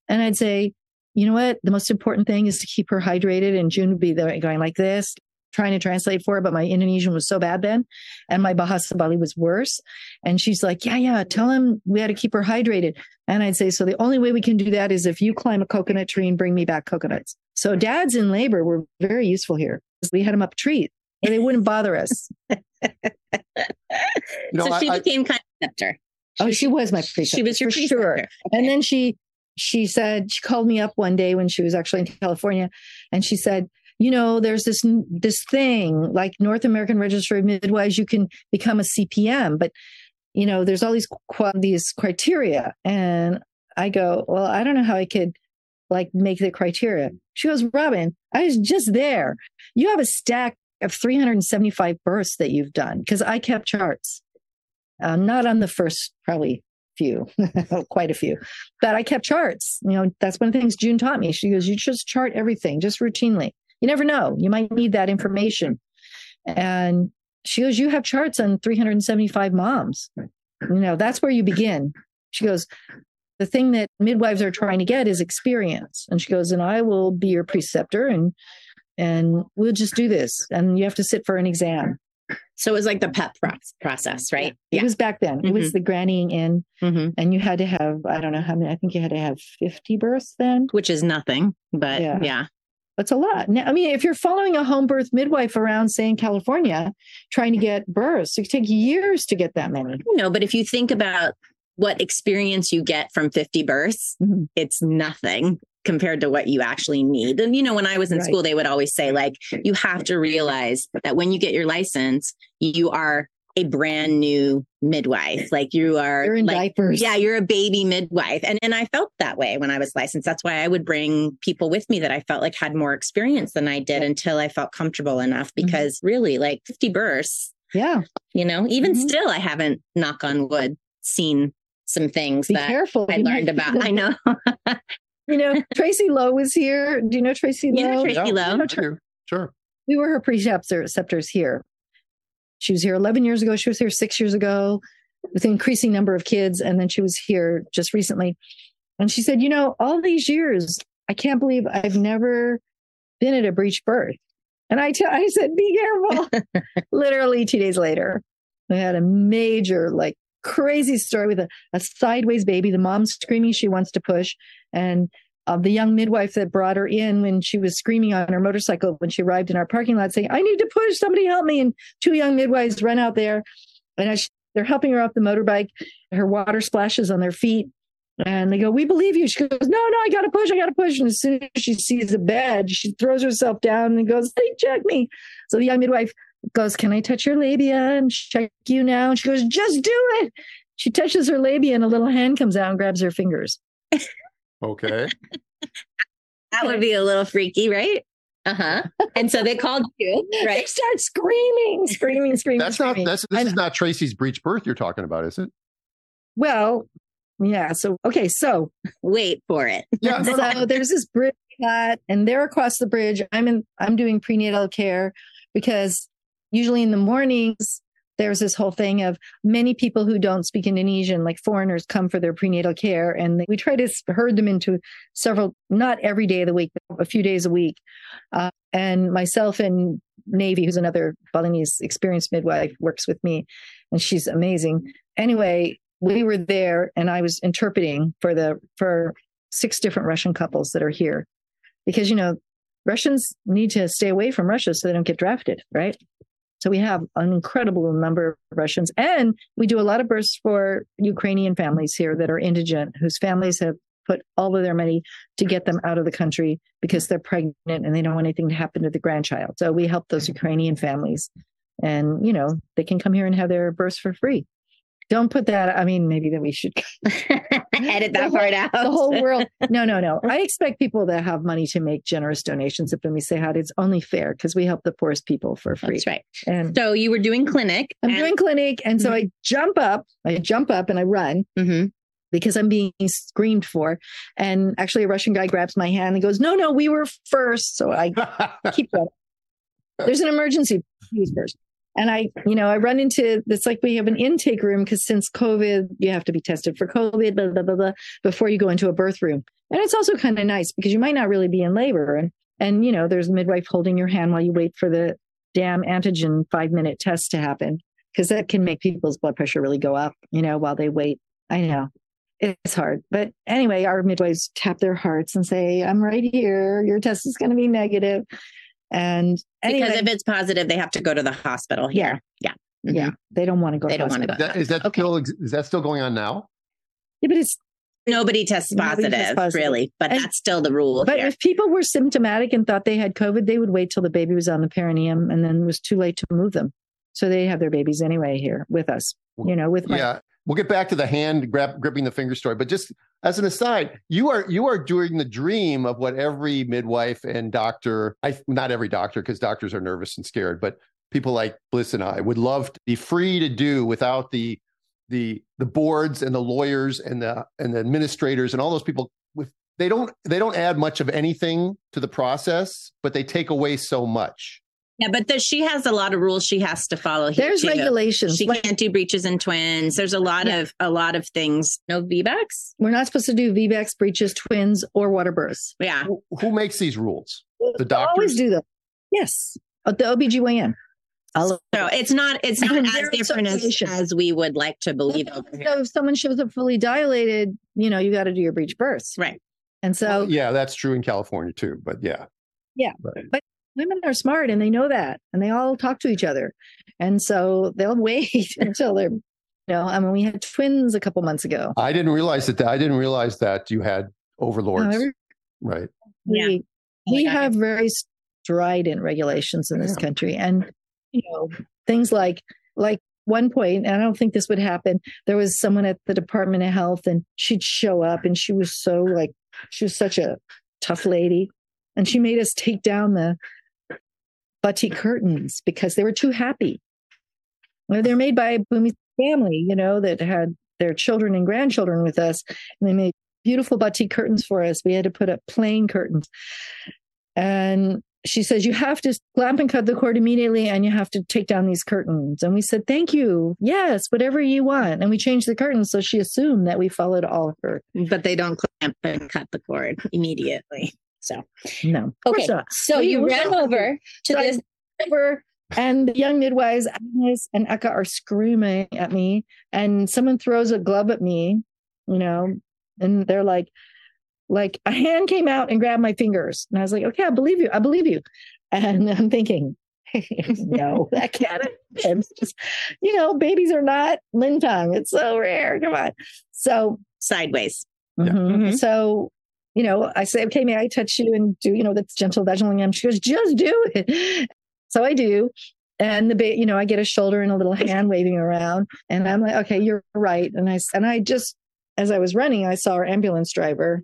And I'd say, you know what? The most important thing is to keep her hydrated. And June would be there going like this, trying to translate for her. But my Indonesian was so bad then. And my Bahasa Bali was worse. And she's like, yeah, yeah, tell him we had to keep her hydrated. And I'd say, so the only way we can do that is if you climb a coconut tree and bring me back coconuts. So dads in labor were very useful here. We had them up trees and they wouldn't bother us. you know, so she I, became kind of preceptor. Oh, she, she was my preceptor. She was your preceptor. Sure. Okay. And then she... She said, she called me up one day when she was actually in California, and she said, you know, there's this this thing like North American Registry of Midwives, you can become a C P M, but, you know, there's all these, these criteria. And I go, well, I don't know how I could like make the criteria. She goes, Robin, I was just there. You have a stack of three hundred seventy-five births that you've done, because I kept charts. Um, not on the first, probably. Few, quite a few, but I kept charts. You know, that's one of the things June taught me. She goes, you just chart everything, just routinely. You never know. You might need that information. And she goes, you have charts on three hundred seventy-five moms. You know, that's where you begin. She goes, the thing that midwives are trying to get is experience. And she goes, and I will be your preceptor, and, and we'll just do this. And you have to sit for an exam. So it was like the PEP process, right? Yeah. Yeah. It was back then. Mm-hmm. It was the grannying in, mm-hmm. and you had to have, I don't know how many, I think you had to have fifty births then. Which is nothing, but yeah. yeah. That's a lot. Now, I mean, if you're following a home birth midwife around, say in California, trying to get births, it could take years to get that many. No, but if you think about what experience you get from fifty births, mm-hmm. it's nothing compared to what you actually need. And, you know, when I was in right. school, they would always say, like, you have to realize that when you get your license, you are a brand new midwife. Like you are you're in like, diapers. Yeah, you're a baby midwife. And and I felt that way when I was licensed. That's why I would bring people with me that I felt like had more experience than I did yeah. until I felt comfortable enough, because mm-hmm. really like fifty births. Yeah. You know, even mm-hmm. still, I haven't, knock on wood, seen some things Be that careful. I you learned about. I know. You know, Tracy Lowe was here. Do you know Tracy Lowe? Yeah, Tracy yeah, Lowe. No, tra- sure. We were her preceptors here. She was here eleven years ago. She was here six years ago with an increasing number of kids. And then she was here just recently. And she said, you know, all these years, I can't believe I've never been at a breech birth. And I, t- I said, be careful. Literally two days later, I had a major, like, crazy story with a, a sideways baby. The mom screaming she wants to push. And uh, the young midwife that brought her in when she was screaming on her motorcycle when she arrived in our parking lot saying, I need to push, somebody help me. And two young midwives run out there. And as she, they're helping her off the motorbike. Her water splashes on their feet. And they go, we believe you. She goes, no, no, I got to push. I got to push. And as soon as she sees a bed, she throws herself down and goes, hey, check me. So the young midwife goes, can I touch your labia and check you now? And she goes, just do it. She touches her labia and a little hand comes out and grabs her fingers. Okay. That would be a little freaky, right? Uh-huh. And so they called you, right? They start screaming, screaming, screaming. That's screaming. not, that's, this is not Tracy's breech birth you're talking about, is it? Well, yeah. So, okay. So wait for it. Yeah, so no, no. There's this bridge lot and they're across the bridge. I'm in, I'm doing prenatal care because usually in the mornings, there's this whole thing of many people who don't speak Indonesian, like foreigners, come for their prenatal care. And we try to herd them into several, not every day of the week, but a few days a week. Uh, and myself and Navy, who's another Balinese experienced midwife, works with me. And she's amazing. Anyway, we were there and I was interpreting for the for six different Russian couples that are here. Because, you know, Russians need to stay away from Russia so they don't get drafted, right? So we have an incredible number of Russians, and we do a lot of births for Ukrainian families here that are indigent, whose families have put all of their money to get them out of the country because they're pregnant and they don't want anything to happen to the grandchild. So we help those Ukrainian families, and, you know, they can come here and have their births for free. Don't put that. I mean, maybe that we should edit that part out. The whole world. No, no, no. I expect people that have money to make generous donations at Bumi Sehat. It's only fair because we help the poorest people for free. That's right. And so you were doing clinic. I'm and- doing clinic. And mm-hmm. so I jump up, I jump up and I run mm-hmm. because I'm being screamed for. And actually a Russian guy grabs my hand and goes, no, no, we were first. So I keep going. There's an emergency. He was first. And I, you know, I run into, it's like we have an intake room because since COVID, you have to be tested for COVID, blah, blah, blah, blah, before you go into a birth room. And it's also kind of nice because you might not really be in labor. And, and, you know, there's a midwife holding your hand while you wait for the damn antigen five minute test to happen because that can make people's blood pressure really go up, you know, while they wait. I know it's hard. But anyway, our midwives tap their hearts and say, I'm right here. Your test is going to be negative. And anyway, because if it's positive, they have to go to the hospital. Here. Yeah. Yeah. Mm-hmm. Yeah. They don't want to go. They to don't hospital. want to go. To is that, is that okay. still, is that still going on now? Yeah, but it's nobody tests positive, nobody tests positive. really, but and, that's still the rule. But here. If people were symptomatic and thought they had COVID, they would wait till the baby was on the perineum and then it was too late to move them. So they have their babies anyway here with us, you know, with my, yeah. We'll get back to the hand grab, gripping the finger story, but just as an aside, you are you are doing the dream of what every midwife and doctor, I, not every doctor, because doctors are nervous and scared, but people like Bliss and I would love to be free to do without the the the boards and the lawyers and the and the administrators and all those people. With, they don't they don't add much of anything to the process, but they take away so much. Yeah, but the, she has a lot of rules she has to follow. Here There's too. regulations. She like, can't do breaches and twins. There's a lot yeah. of a lot of things. No V BACs? We're not supposed to do V BACs, breaches, twins, or water births. Yeah. Who, who makes these rules? The doctors? Always do them. Yes. The O B G Y N. So it's not it's not as different as, as we would like to believe. Over here. So if someone shows up fully dilated, you know, you got to do your breech births. Right. And so. Well, yeah, that's true in California too, but yeah. Yeah. But. but Women are smart and they know that, and they all talk to each other. And so they'll wait until they're, you know, I mean, we had twins a couple months ago. I didn't realize that. I didn't realize that you had overlords. No, right. We, yeah. we yeah. have very strident regulations in this yeah. country. And, you know, things like, like one point, and I don't think this would happen. There was someone at the Department of Health and she'd show up and she was so like, she was such a tough lady. And she made us take down the batik curtains because they were too happy. Well, they're made by a Bumi family, you know, that had their children and grandchildren with us. And they made beautiful batik curtains for us. We had to put up plain curtains. And she says, you have to clamp and cut the cord immediately, and you have to take down these curtains. And we said, thank you. Yes, whatever you want. And we changed the curtains. So she assumed that we followed all of her. But they don't clamp and cut the cord immediately. So no. Okay. So we you ran over to this. Over, and the young midwives, Agnes and Eka, are screaming at me. And someone throws a glove at me, you know, and they're like, like a hand came out and grabbed my fingers. And I was like, okay, I believe you. I believe you. And I'm thinking, no, that can't happen. Just, you know, babies are not lintong. It's so rare. Come on. So sideways. Mm-hmm. Mm-hmm. So, you know, I say, okay, may I touch you and do, you know, that's gentle vaginal yam. She goes, just do it. So I do. And the ba- you know, I get a shoulder and a little hand waving around, and I'm like, okay, you're right. And I, and I just, as I was running, I saw our ambulance driver.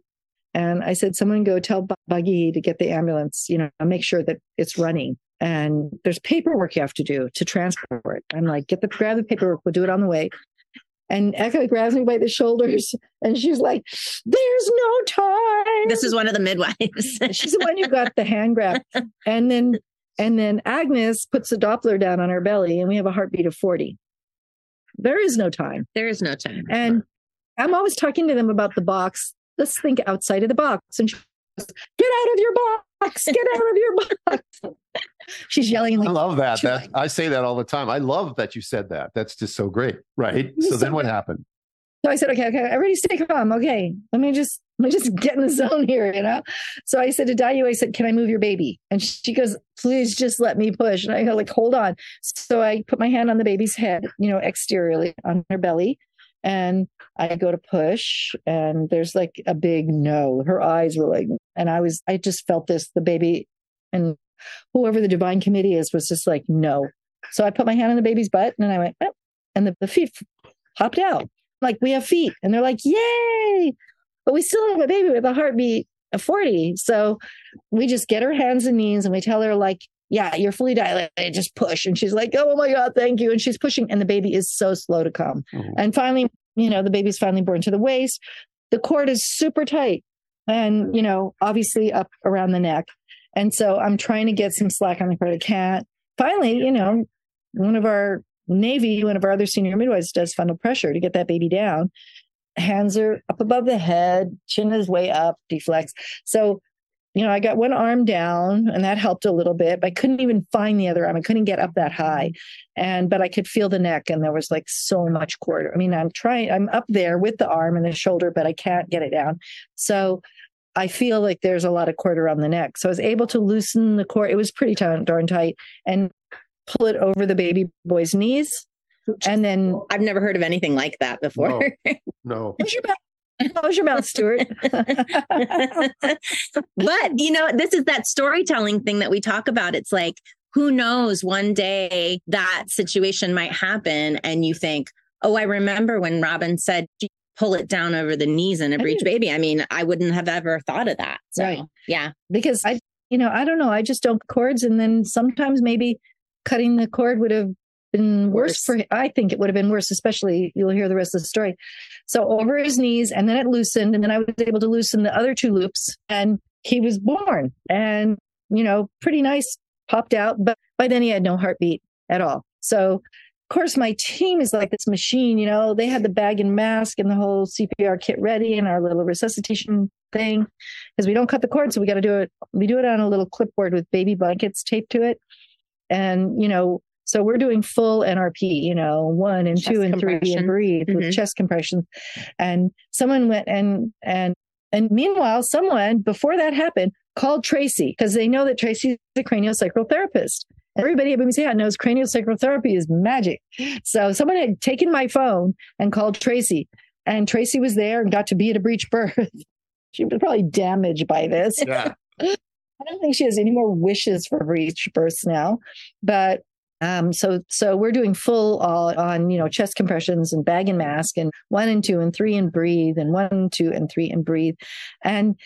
And I said, someone go tell Baghi to get the ambulance, you know, make sure that it's running. And there's paperwork you have to do to transport. I'm like, get the, grab the paperwork. We'll do it on the way. And Eka grabs me by the shoulders, and she's like, there's no time. This is one of the midwives. She's the one who got the hand grab. And then, and then Agnes puts a Doppler down on her belly, and we have a heartbeat of forty. There is no time. There is no time. And I'm always talking to them about the box. Let's think outside of the box. And she goes, get out of your box. Get out of your box. She's yelling. Like, I love that. that. I say that all the time. I love that you said that. That's just so great. Right. So, so then what happened? So I said, okay, okay. Everybody stay calm. Okay. Let me just, let me just get in the zone here, you know? So I said to Dayu, I said, can I move your baby? And she goes, please just let me push. And I go, like, hold on. So I put my hand on the baby's head, you know, exteriorly on her belly. And I go to push, and there's like a big no. Her eyes were like, and I was, I just felt this, the baby and whoever the divine committee is was just like, no. So I put my hand on the baby's butt, and I went, oh, and the, the feet hopped out. Like, we have feet, and they're like, yay. But we still have a baby with a heartbeat of forty. So we just get her hands and knees, and we tell her, like, yeah, you're fully dilated. Just push. And she's like, oh my God, thank you. And she's pushing, and the baby is so slow to come. Mm-hmm. And finally, you know, the baby's finally born to the waist. The cord is super tight and, you know, obviously up around the neck. And so I'm trying to get some slack on the cord. I can't. Finally, you know, one of our Navy, one of our other senior midwives does fundal pressure to get that baby down. Hands are up above the head. Chin is way up, deflex. So, you know, I got one arm down, and that helped a little bit, but I couldn't even find the other arm. I couldn't get up that high. And, but I could feel the neck, and there was like so much cord. I mean, I'm trying, I'm up there with the arm and the shoulder, but I can't get it down. So I feel like there's a lot of cord around the neck. So I was able to loosen the cord. It was pretty t- darn tight, and pull it over the baby boy's knees. And then I've never heard of anything like that before. No. no. Push your back. Close your mouth, Stuart. But, you know, this is that storytelling thing that we talk about. It's like, who knows, one day that situation might happen. And you think, oh, I remember when Robin said, pull it down over the knees in a breech baby. I mean, I wouldn't have ever thought of that. So, right. Yeah. Because I, you know, I don't know. I just don't cords. And then sometimes maybe cutting the cord would have been worse for him. I think it would have been worse, especially you'll hear the rest of the story. So over his knees, and then it loosened, and then I was able to loosen the other two loops, and he was born, and, you know, pretty nice, popped out, but by then he had no heartbeat at all. So of course my team is like this machine, you know, they had the bag and mask and the whole C P R kit ready and our little resuscitation thing, because we don't cut the cord. So we got to do it. We do it on a little clipboard with baby blankets taped to it. And, you know, so we're doing full N R P, you know, one and chest two and three and breathe mm-hmm. with chest compressions. And someone went and, and, and meanwhile, someone before that happened called Tracy, because they know that Tracy's a craniosacral therapist. Everybody at Bumi Sehat knows craniosacral therapy is magic. So someone had taken my phone and called Tracy, and Tracy was there and got to be at a breech birth. She was probably damaged by this. Yeah. I don't think she has any more wishes for breech births now, but Um, so, so we're doing full all on, you know, chest compressions and bag and mask and one and two and three and breathe and one and two and three and breathe. And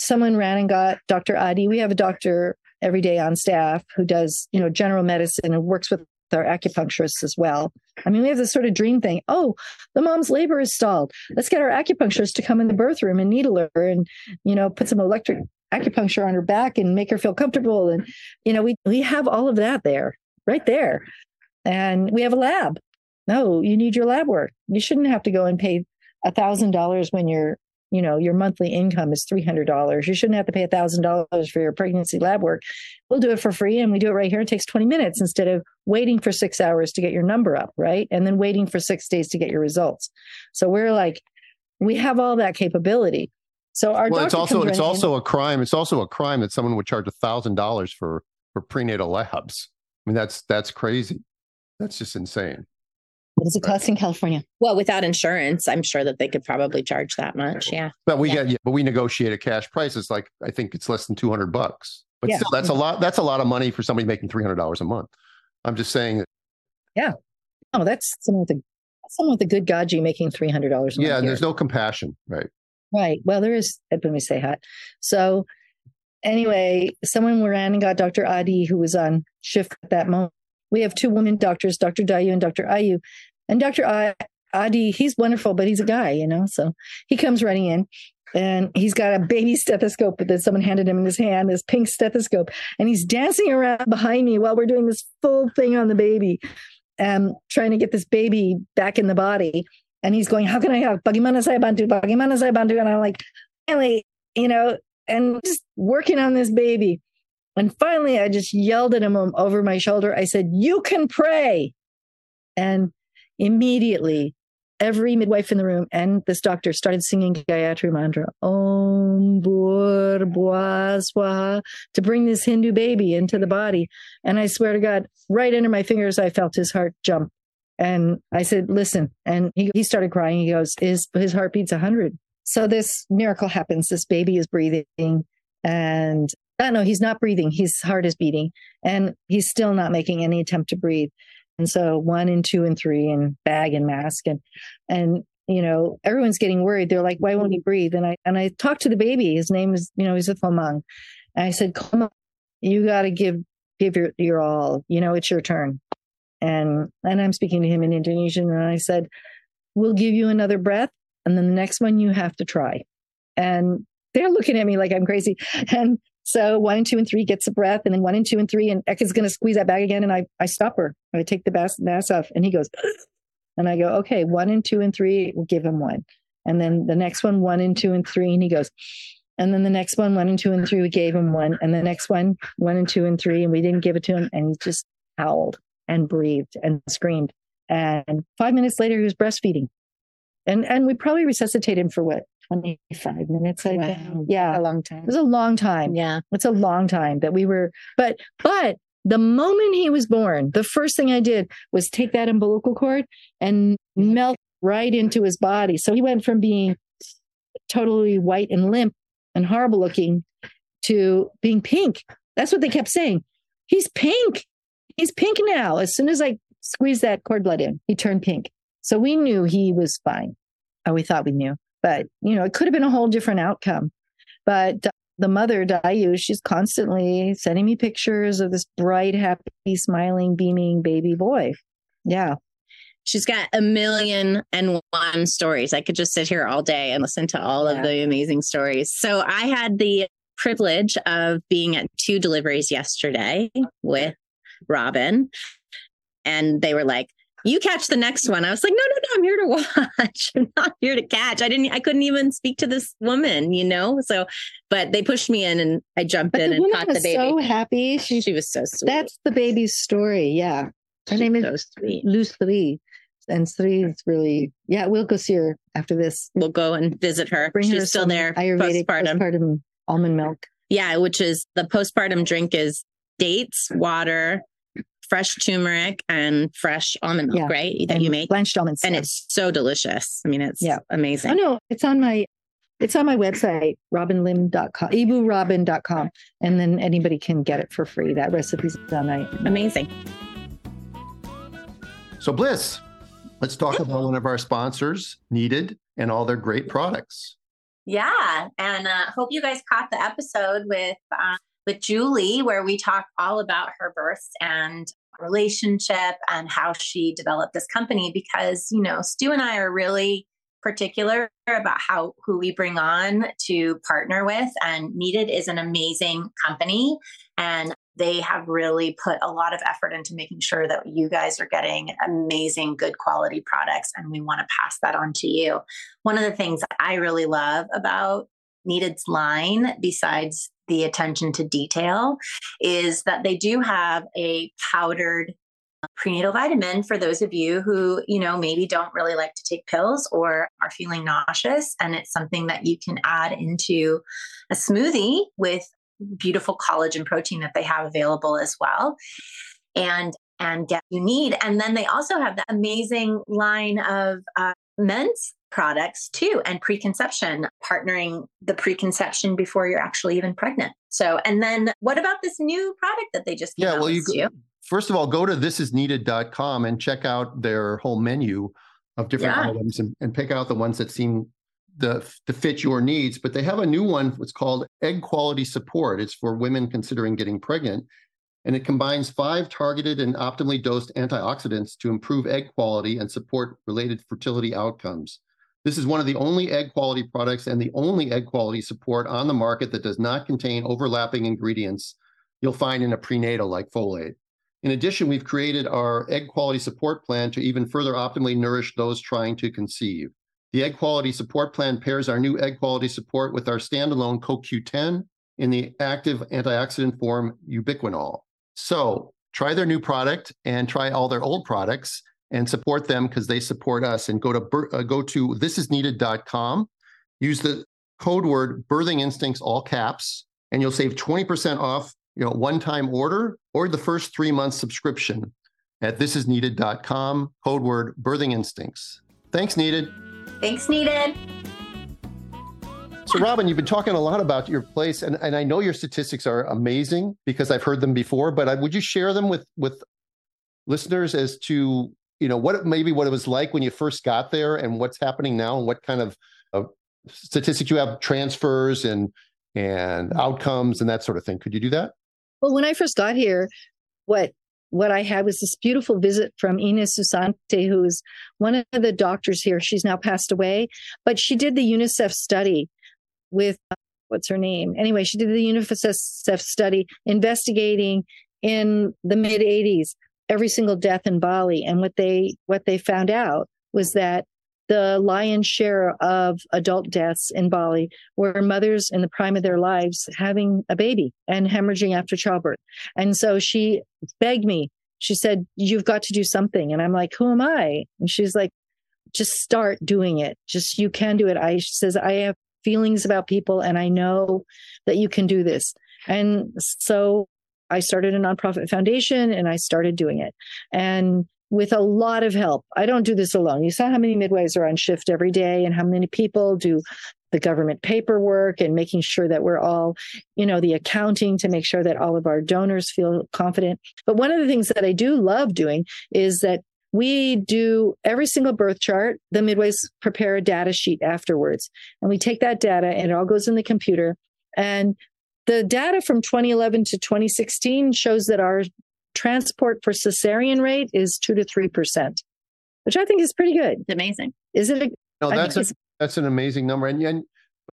someone ran and got Doctor Adi. We have a doctor every day on staff who does, you know, general medicine and works with our acupuncturists as well. I mean, we have this sort of dream thing. Oh, the mom's labor is stalled. Let's get our acupuncturist to come in the birth room and needle her and, you know, put some electric acupuncture on her back and make her feel comfortable. And, you know, we, we have all of that there, right there. And we have a lab. No, you need your lab work. You shouldn't have to go and pay a thousand dollars when you're, you know, your monthly income is three hundred dollars. You shouldn't have to pay a thousand dollars for your pregnancy lab work. We'll do it for free. And we do it right here. It takes twenty minutes instead of waiting for six hours to get your number up. Right. And then waiting for six days to get your results. So we're like, we have all that capability. So our well, it's also, it's also a crime. It's also a crime that someone would charge a thousand dollars for, for prenatal labs. I mean, that's, that's crazy. That's just insane. What does it cost in California? Well, without insurance, I'm sure that they could probably charge that much. Yeah. But we yeah. get, yeah, but we negotiate a cash price. It's like, I think it's less than two hundred bucks, but yeah. still that's a lot. That's a lot of money for somebody making three hundred dollars a month. I'm just saying. That, yeah. Oh, that's someone with a, someone with a good gaji making three hundred dollars a yeah, month. Yeah. And there's no compassion. Right. Right. Well, there is at Bumi Sehat. So anyway, someone ran and got Doctor Adi, who was on shift at that moment. We have two women doctors, Doctor Dayu and Doctor Ayu. And Doctor Adi, he's wonderful, but he's a guy, you know, so he comes running in and he's got a baby stethoscope that someone handed him in his hand, this pink stethoscope. And he's dancing around behind me while we're doing this full thing on the baby, um, trying to get this baby back in the body. And he's going, how can I help? Bagaimana saya bantu? Bagaimana saya bantu? And I'm like, finally, you know, and just working on this baby. And finally, I just yelled at him over my shoulder. I said, you can pray. And immediately, every midwife in the room and this doctor started singing Gayatri Mantra, Om Bhur Bhua Swaha, to bring this Hindu baby into the body. And I swear to God, right under my fingers, I felt his heart jump. And I said, listen. And he, he started crying. He goes, his, his heart beats one hundred. So this miracle happens. This baby is breathing. And no, no, he's not breathing. His heart is beating and he's still not making any attempt to breathe. And so one and two and three and bag and mask and, and, you know, everyone's getting worried. They're like, why won't he breathe? And I, and I talked to the baby. His name is, you know, he's a Fomang. And I said, come on, you got to give, give your, your all, you know, it's your turn. And, and I'm speaking to him in Indonesian. And I said, we'll give you another breath. And then the next one you have to try. And they're looking at me like I'm crazy. And so one and two and three gets a breath, and then one and two and three, and Eka's going to squeeze that bag again. And I, I stop her. I take the bas- mask off, and he goes, and I go, okay, one and two and three, we'll give him one. And then the next one, one and two and three, and he goes, and then the next one, one and two and three, we gave him one. And the next one, one and two and three, and we didn't give it to him. And he just howled and breathed and screamed. And five minutes later, he was breastfeeding. And, and we probably resuscitated him for what? twenty-five minutes, I wow. think. Yeah. A long time. It was a long time. Yeah. It's a long time that we were, but, but the moment he was born, the first thing I did was take that umbilical cord and melt right into his body. So he went from being totally white and limp and horrible looking to being pink. That's what they kept saying. He's pink. He's pink now. As soon as I squeezed that cord blood in, he turned pink. So we knew he was fine. Or we thought we knew. But, you know, it could have been a whole different outcome. But the mother, Dayu, she's constantly sending me pictures of this bright, happy, smiling, beaming baby boy. Yeah. She's got a million and one stories. I could just sit here all day and listen to all yeah. of the amazing stories. So I had the privilege of being at two deliveries yesterday with Robin. And they were like, you catch the next one. I was like, no, no, no, I'm here to watch. I'm not here to catch. I didn't, I couldn't even speak to this woman, you know? So, but they pushed me in and I jumped but in and caught the baby. So happy. She, she was so sweet. That's the baby's story. Yeah. Her she name is so sweet. Luz Sri. And Sri is really, yeah, we'll go see her after this. We'll go and visit her. Bring She's her still there. Ayurvedic postpartum. postpartum almond milk. Yeah. Which is the postpartum drink is dates, water, fresh turmeric and fresh almond milk, yeah. right? That and you make blanched almonds, and yeah. it's so delicious. I mean, it's yeah. amazing. Oh no, it's on my, it's on my website, robin lim dot com, ibu robin dot com, and then anybody can get it for free. That recipe's on my amazing. So Bliss, let's talk about one of our sponsors, Needed, and all their great products. Yeah, and uh, hope you guys caught the episode with. Um, with Julie, where we talk all about her births and relationship and how she developed this company, because, you know, Stu and I are really particular about how, who we bring on to partner with, and Needed is an amazing company, and they have really put a lot of effort into making sure that you guys are getting amazing, good quality products. And we want to pass that on to you. One of the things that I really love about Needed's line, besides the attention to detail, is that they do have a powdered prenatal vitamin for those of you who, you know, maybe don't really like to take pills or are feeling nauseous. And it's something that you can add into a smoothie with beautiful collagen protein that they have available as well, and, and get you need. And then they also have the amazing line of uh, men's products too, and preconception, partnering the preconception before you're actually even pregnant. So, and then what about this new product that they just came yeah, out well, you, go, first of all, go to this is needed dot com and check out their whole menu of different yeah. items, and, and pick out the ones that seem The, to fit your needs. But they have a new one, what's called Egg Quality Support. It's for women considering getting pregnant. And it combines five targeted and optimally dosed antioxidants to improve egg quality and support related fertility outcomes. This is one of the only egg quality products and the only egg quality support on the market that does not contain overlapping ingredients you'll find in a prenatal like folate. In addition, we've created our Egg Quality Support Plan to even further optimally nourish those trying to conceive. The Egg Quality Support Plan pairs our new Egg Quality Support with our standalone Co Q ten in the active antioxidant form ubiquinol. So try their new product and try all their old products and support them, because they support us. And go to uh, go to this is needed dot com, use the code word Birthing Instincts, all caps, and you'll save twenty percent off, you know, one-time order or the first three-month subscription at this is needed dot com, code word Birthing Instincts. Thanks, Needed. Thanks, Needed. So, Robin, you've been talking a lot about your place, and, and I know your statistics are amazing because I've heard them before, but I, would you share them with, with listeners as to, you know, what maybe what it was like when you first got there and what's happening now, and what kind of uh, statistics you have, transfers and, and outcomes and that sort of thing? Could you do that? Well, when I first got here, what What I had was this beautiful visit from Ines Susante, who is one of the doctors here. She's now passed away, but she did the UNICEF study with, uh, what's her name? Anyway, she did the UNICEF study investigating in the mid eighties every single death in Bali. And what they what they found out was that the lion's share of adult deaths in Bali were mothers in the prime of their lives having a baby and hemorrhaging after childbirth. And so she begged me. She said, "You've got to do something." And I'm like, "Who am I?" And she's like, "Just start doing it. Just, you can do it." I, she says, "I have feelings about people, and I know that you can do this." And so I started a nonprofit foundation, and I started doing it. And with a lot of help. I don't do this alone. You saw how many midwives are on shift every day and how many people do the government paperwork and making sure that we're all, you know, the accounting to make sure that all of our donors feel confident. But one of the things that I do love doing is that we do every single birth chart. The midwives prepare a data sheet afterwards, and we take that data and it all goes in the computer. And the data from twenty eleven to twenty sixteen shows that our transport for cesarean rate is two to three percent, which I think is pretty good. It's amazing, isn't it? No, that's a, that's an amazing number. And, and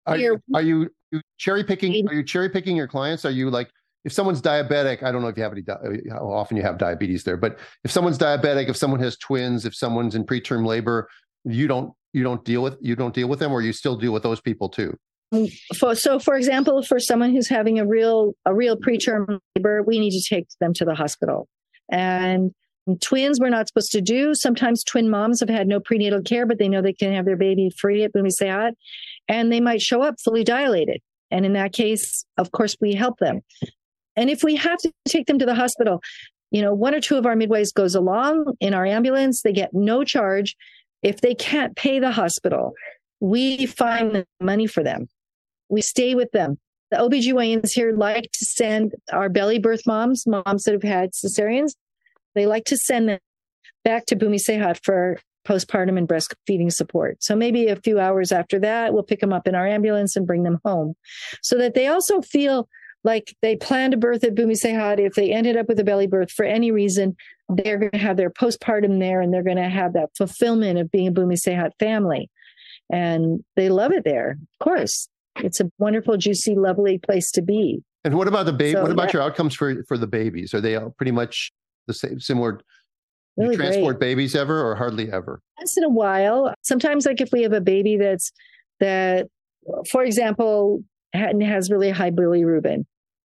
are, are, are you cherry picking? Are you cherry picking your clients? Are you like, if someone's diabetic? I don't know if you have any how often you have diabetes there, but if someone's diabetic, if someone has twins, if someone's in preterm labor, you don't you don't deal with you don't deal with them, or you still deal with those people too. For, so, for example, for someone who's having a real a real preterm labor, we need to take them to the hospital. And twins, we're not supposed to do. Sometimes twin moms have had no prenatal care, but they know they can have their baby free at Bumi Sehat, and they might show up fully dilated. And in that case, of course, we help them. And if we have to take them to the hospital, you know, one or two of our midwives goes along in our ambulance. They get no charge. If they can't pay the hospital, we find the money for them. We stay with them. The O B G Y Ns here like to send our belly birth moms, moms that have had cesareans, they like to send them back to Bumi Sehat for postpartum and breastfeeding support. So maybe a few hours after that, we'll pick them up in our ambulance and bring them home, so that they also feel like they planned a birth at Bumi Sehat. If they ended up with a belly birth for any reason, they're going to have their postpartum there, and they're going to have that fulfillment of being a Bumi Sehat family. And they love it there. Of course, it's a wonderful, juicy, lovely place to be. And what about the baby? So what about that, your outcomes for, for the babies? Are they all pretty much the same, similar? Really, you transport great. Babies ever, or hardly ever? Once in a while. Sometimes, like if we have a baby that's, that, for example, has really high bilirubin.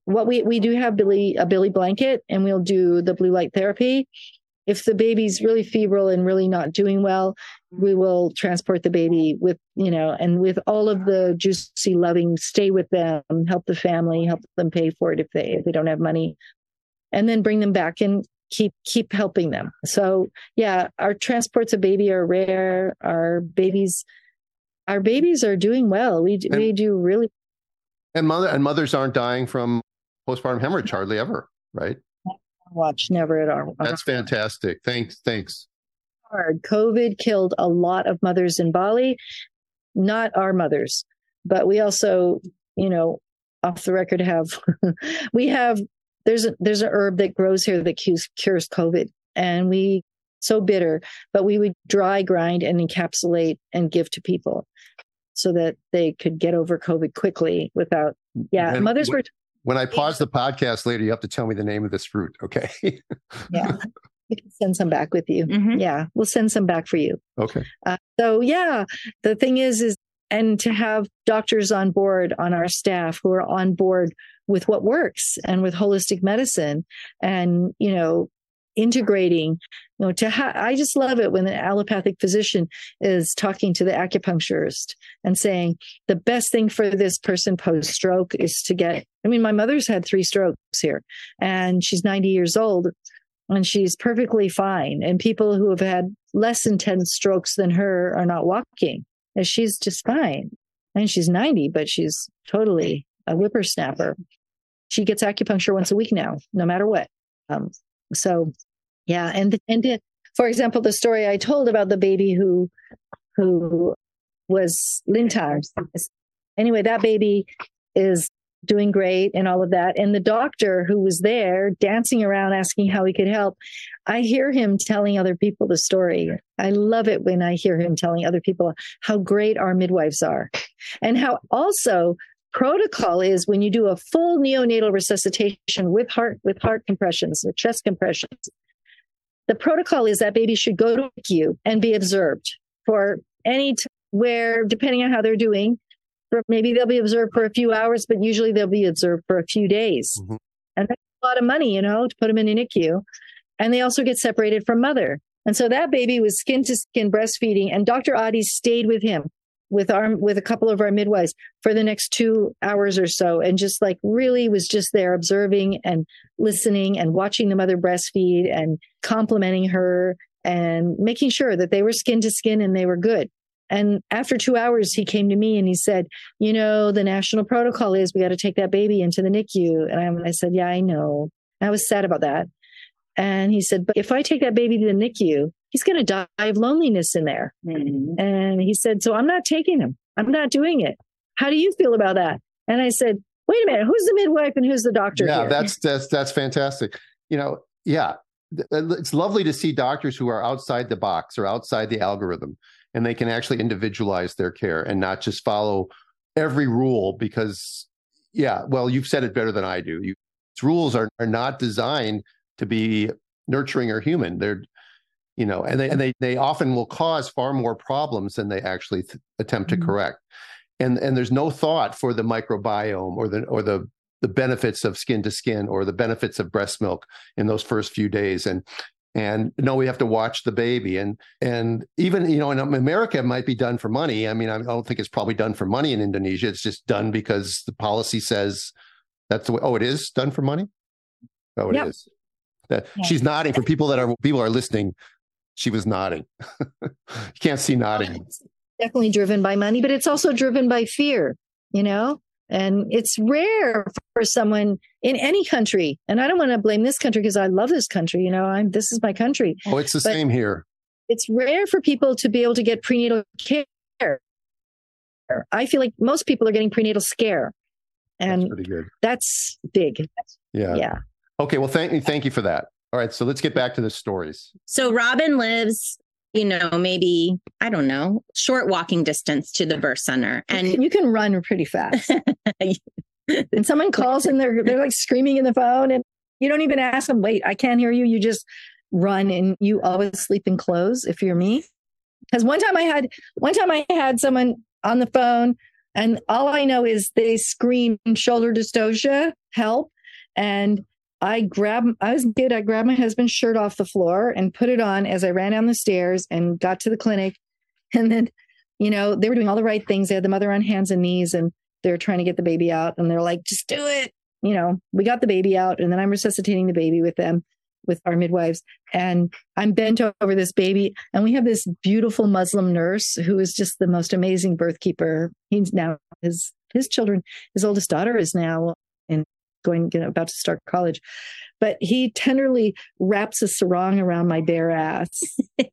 What we, we do have Billy, a Billy blanket, and we'll do the blue light therapy. If the baby's really febrile and really not doing well, we will transport the baby with, you know, and with all of the juicy loving, stay with them, help the family, help them pay for it if they, if they don't have money, and then bring them back and keep, keep helping them. So yeah, our transports of baby are rare. Our babies, our babies are doing well. We, and, we do really. And mother and mothers aren't dying from postpartum hemorrhage hardly ever, right? Watch never at all. That's fantastic. Thanks. Thanks. Hard. COVID killed a lot of mothers in Bali, not our mothers, but we also, you know, off the record have, we have, there's a, there's a herb that grows here that cures, cures COVID, and we, so bitter, but we would dry grind and encapsulate and give to people so that they could get over COVID quickly without, yeah. And mothers were. When I pause the podcast later, you have to tell me the name of this fruit, okay? Yeah, we can send some back with you. Mm-hmm. Yeah, we'll send some back for you. Okay. Uh, so yeah, the thing is, is and to have doctors on board, on our staff who are on board with what works and with holistic medicine, and you know, integrating. You know, to ha- I just love it when an allopathic physician is talking to the acupuncturist and saying the best thing for this person post-stroke is to get. I mean, my mother's had three strokes here, and she's ninety years old, and she's perfectly fine. And people who have had less than ten strokes than her are not walking, and she's just fine. And she's ninety, but she's totally a whippersnapper. She gets acupuncture once a week now, no matter what. Um, so. Yeah. And, and for example, the story I told about the baby who, who was Lintar. Anyway, that baby is doing great and all of that. And the doctor who was there dancing around, asking how he could help. I hear him telling other people the story. I love it when I hear him telling other people how great our midwives are, and how also protocol is when you do a full neonatal resuscitation with heart, with heart compressions or chest compressions. The protocol is that baby should go to I C U and be observed for any time where, depending on how they're doing, maybe they'll be observed for a few hours, but usually they'll be observed for a few days. Mm-hmm. And that's a lot of money, you know, to put them in an I C U. And they also get separated from mother. And so that baby was skin to skin breastfeeding. And Doctor Adi stayed with him, with our, with a couple of our midwives for the next two hours or so. And just like really was just there observing and listening and watching the mother breastfeed and complimenting her and making sure that they were skin to skin and they were good. And after two hours, he came to me and he said, you know, the national protocol is we got to take that baby into the N I C U. And I, and I said, yeah, I know. And I was sad about that. And he said, but if I take that baby to the N I C U, he's going to die of loneliness in there. Mm-hmm. And he said, so I'm not taking him. I'm not doing it. How do you feel about that? And I said, wait a minute, who's the midwife and who's the doctor? Yeah, here? that's, that's, that's fantastic. You know, yeah, it's lovely to see doctors who are outside the box or outside the algorithm, and they can actually individualize their care and not just follow every rule because, yeah, well, you've said it better than I do. You, rules are, are not designed to be nurturing or human. They're, you know, and they, and they, they often will cause far more problems than they actually th- attempt mm-hmm. to correct. And, and there's no thought for the microbiome or the, or the, the benefits of skin to skin or the benefits of breast milk in those first few days. And, and no, we have to watch the baby. And, and even, you know, in America, it might be done for money. I mean, I don't think it's probably done for money in Indonesia. It's just done because the policy says that's the way. Oh, it is done for money. Oh, it yep. is. That yeah. She's nodding for people that are, people are listening. She was nodding. You can't see nodding. It's definitely driven by money, but it's also driven by fear, you know, and it's rare for someone in any country. And I don't want to blame this country because I love this country. You know, I'm, this is my country. Oh, it's the but same here. It's rare for people to be able to get prenatal care. I feel like most people are getting prenatal scare. And that's pretty good. That's big. Yeah. Yeah. Okay. Well, thank you. Thank you for that. All right. So let's get back to the stories. So Robin lives, you know, maybe, I don't know, short walking distance to the birth center. And you can run pretty fast. And someone calls and they're, they're like screaming in the phone and you don't even ask them, wait, I can't hear you. You just run, and you always sleep in clothes if you're me. Because one time I had, one time I had someone on the phone and all I know is they scream shoulder dystocia, help. And I grabbed, I was a kid, I grabbed my husband's shirt off the floor and put it on as I ran down the stairs and got to the clinic. And then, you know, they were doing all the right things. They had the mother on hands and knees and they're trying to get the baby out. And they're like, just do it. You know, we got the baby out. And then I'm resuscitating the baby with them, with our midwives. And I'm bent over this baby. And we have this beautiful Muslim nurse who is just the most amazing birth keeper. He's now, his, his children, his oldest daughter is now in going, about to start college, but he tenderly wraps a sarong around my bare ass.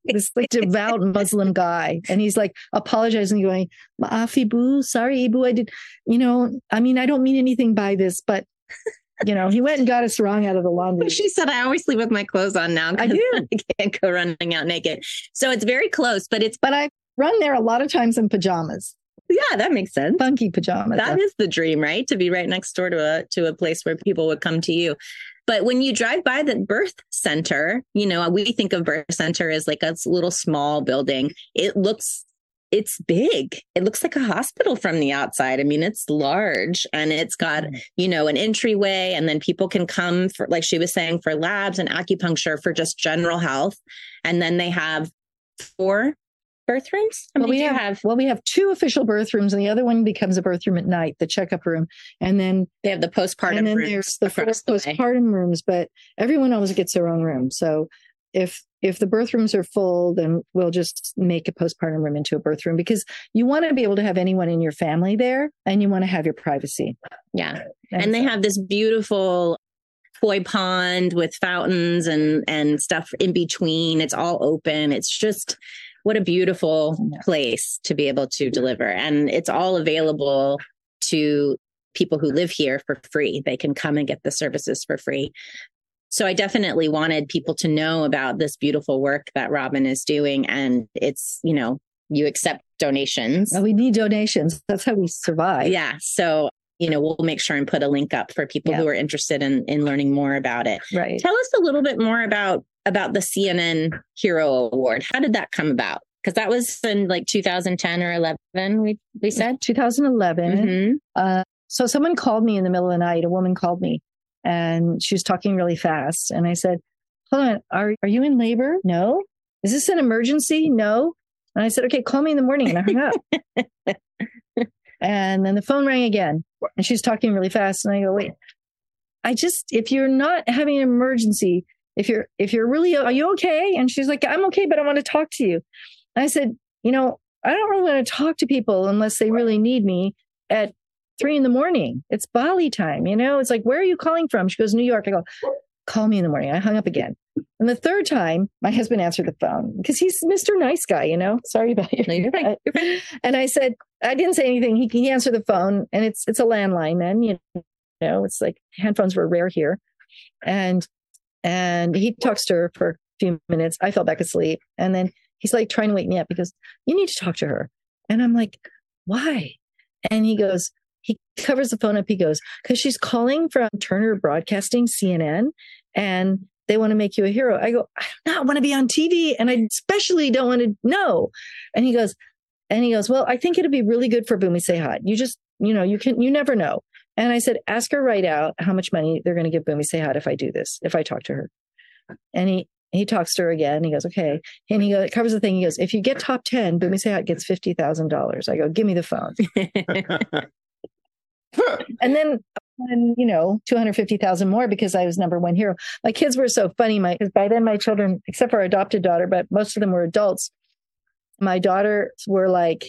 This like devout Muslim guy. And he's like apologizing, going, Maafi Ibu, sorry, Ibu, I did, you know, I mean, I don't mean anything by this, but you know, he went and got a sarong out of the laundry. She said, I always sleep with my clothes on now. I do. I can't go running out naked. So it's very close, but it's, but I run there a lot of times in pajamas. Yeah, that makes sense. Funky pajamas. That is the dream, right? To be right next door to a to a place where people would come to you. But when you drive by the birth center, you know, we think of birth center as like a little small building. It looks, it's big. It looks like a hospital from the outside. I mean, it's large and it's got, you know, an entryway, and then people can come for, like she was saying, for labs and acupuncture, for just general health. And then they have four birth rooms? Well, we have, have well, we have two official birth rooms, and the other one becomes a birth room at night, the checkup room, and then they have the postpartum. And then rooms there's the first the postpartum rooms, but everyone always gets their own room. So if if the birth rooms are full, then we'll just make a postpartum room into a birth room, because you want to be able to have anyone in your family there, and you want to have your privacy. Yeah, and, and they so. have this beautiful koi pond with fountains and and stuff in between. It's all open. It's just, what a beautiful place to be able to deliver. And it's all available to people who live here for free. They can come and get the services for free. So I definitely wanted people to know about this beautiful work that Robin is doing. And it's, you know, you accept donations. Well, we need donations. That's how we survive. Yeah. So, you know, we'll make sure and put a link up for people yeah. who are interested in, in learning more about it. Right. Tell us a little bit more about about the C N N Hero Award. How did that come about? Because that was in like two thousand ten or eleven, we, we said? twenty eleven. Mm-hmm. Uh, so someone called me in the middle of the night, a woman called me, and she was talking really fast. And I said, hold on, are, are you in labor? No. Is this an emergency? No. And I said, okay, call me in the morning. And I hung up. And then the phone rang again. And she's talking really fast. And I go, wait, I just, if you're not having an emergency, If you're, if you're really, are you okay? And she's like, I'm okay, but I want to talk to you. And I said, you know, I don't really want to talk to people unless they really need me at three in the morning. It's Bali time. You know, it's like, where are you calling from? She goes, New York. I go, call me in the morning. I hung up again. And the third time my husband answered the phone, because he's Mister Nice Guy, you know, sorry about you. No, you're right. You're right. And I said, I didn't say anything. He, he answered the phone, and it's, it's a landline then, you know, it's like handphones were rare here. And And he talks to her for a few minutes. I fell back asleep. And then he's like trying to wake me up. He goes, you need to talk to her. And I'm like, why? And he goes, he covers the phone up. He goes, because she's calling from Turner Broadcasting, C N N, and they want to make you a hero. I go, I do not want to be on T V. And I especially don't want to know. And he goes, and he goes, well, I think it'd be really good for Bumi Sehat. You just, you know, you can, you never know. And I said, ask her right out how much money they're going to give Bumi Sehat if I do this, if I talk to her. And he he talks to her again. He goes, okay. And he goes, covers the thing. He goes, if you get top ten, Bumi Sehat gets fifty thousand dollars. I go, give me the phone. And then, and, you know, two hundred fifty thousand more, because I was number one hero. My kids were so funny. My, because by then my children, except for our adopted daughter, but most of them were adults. My daughters were like,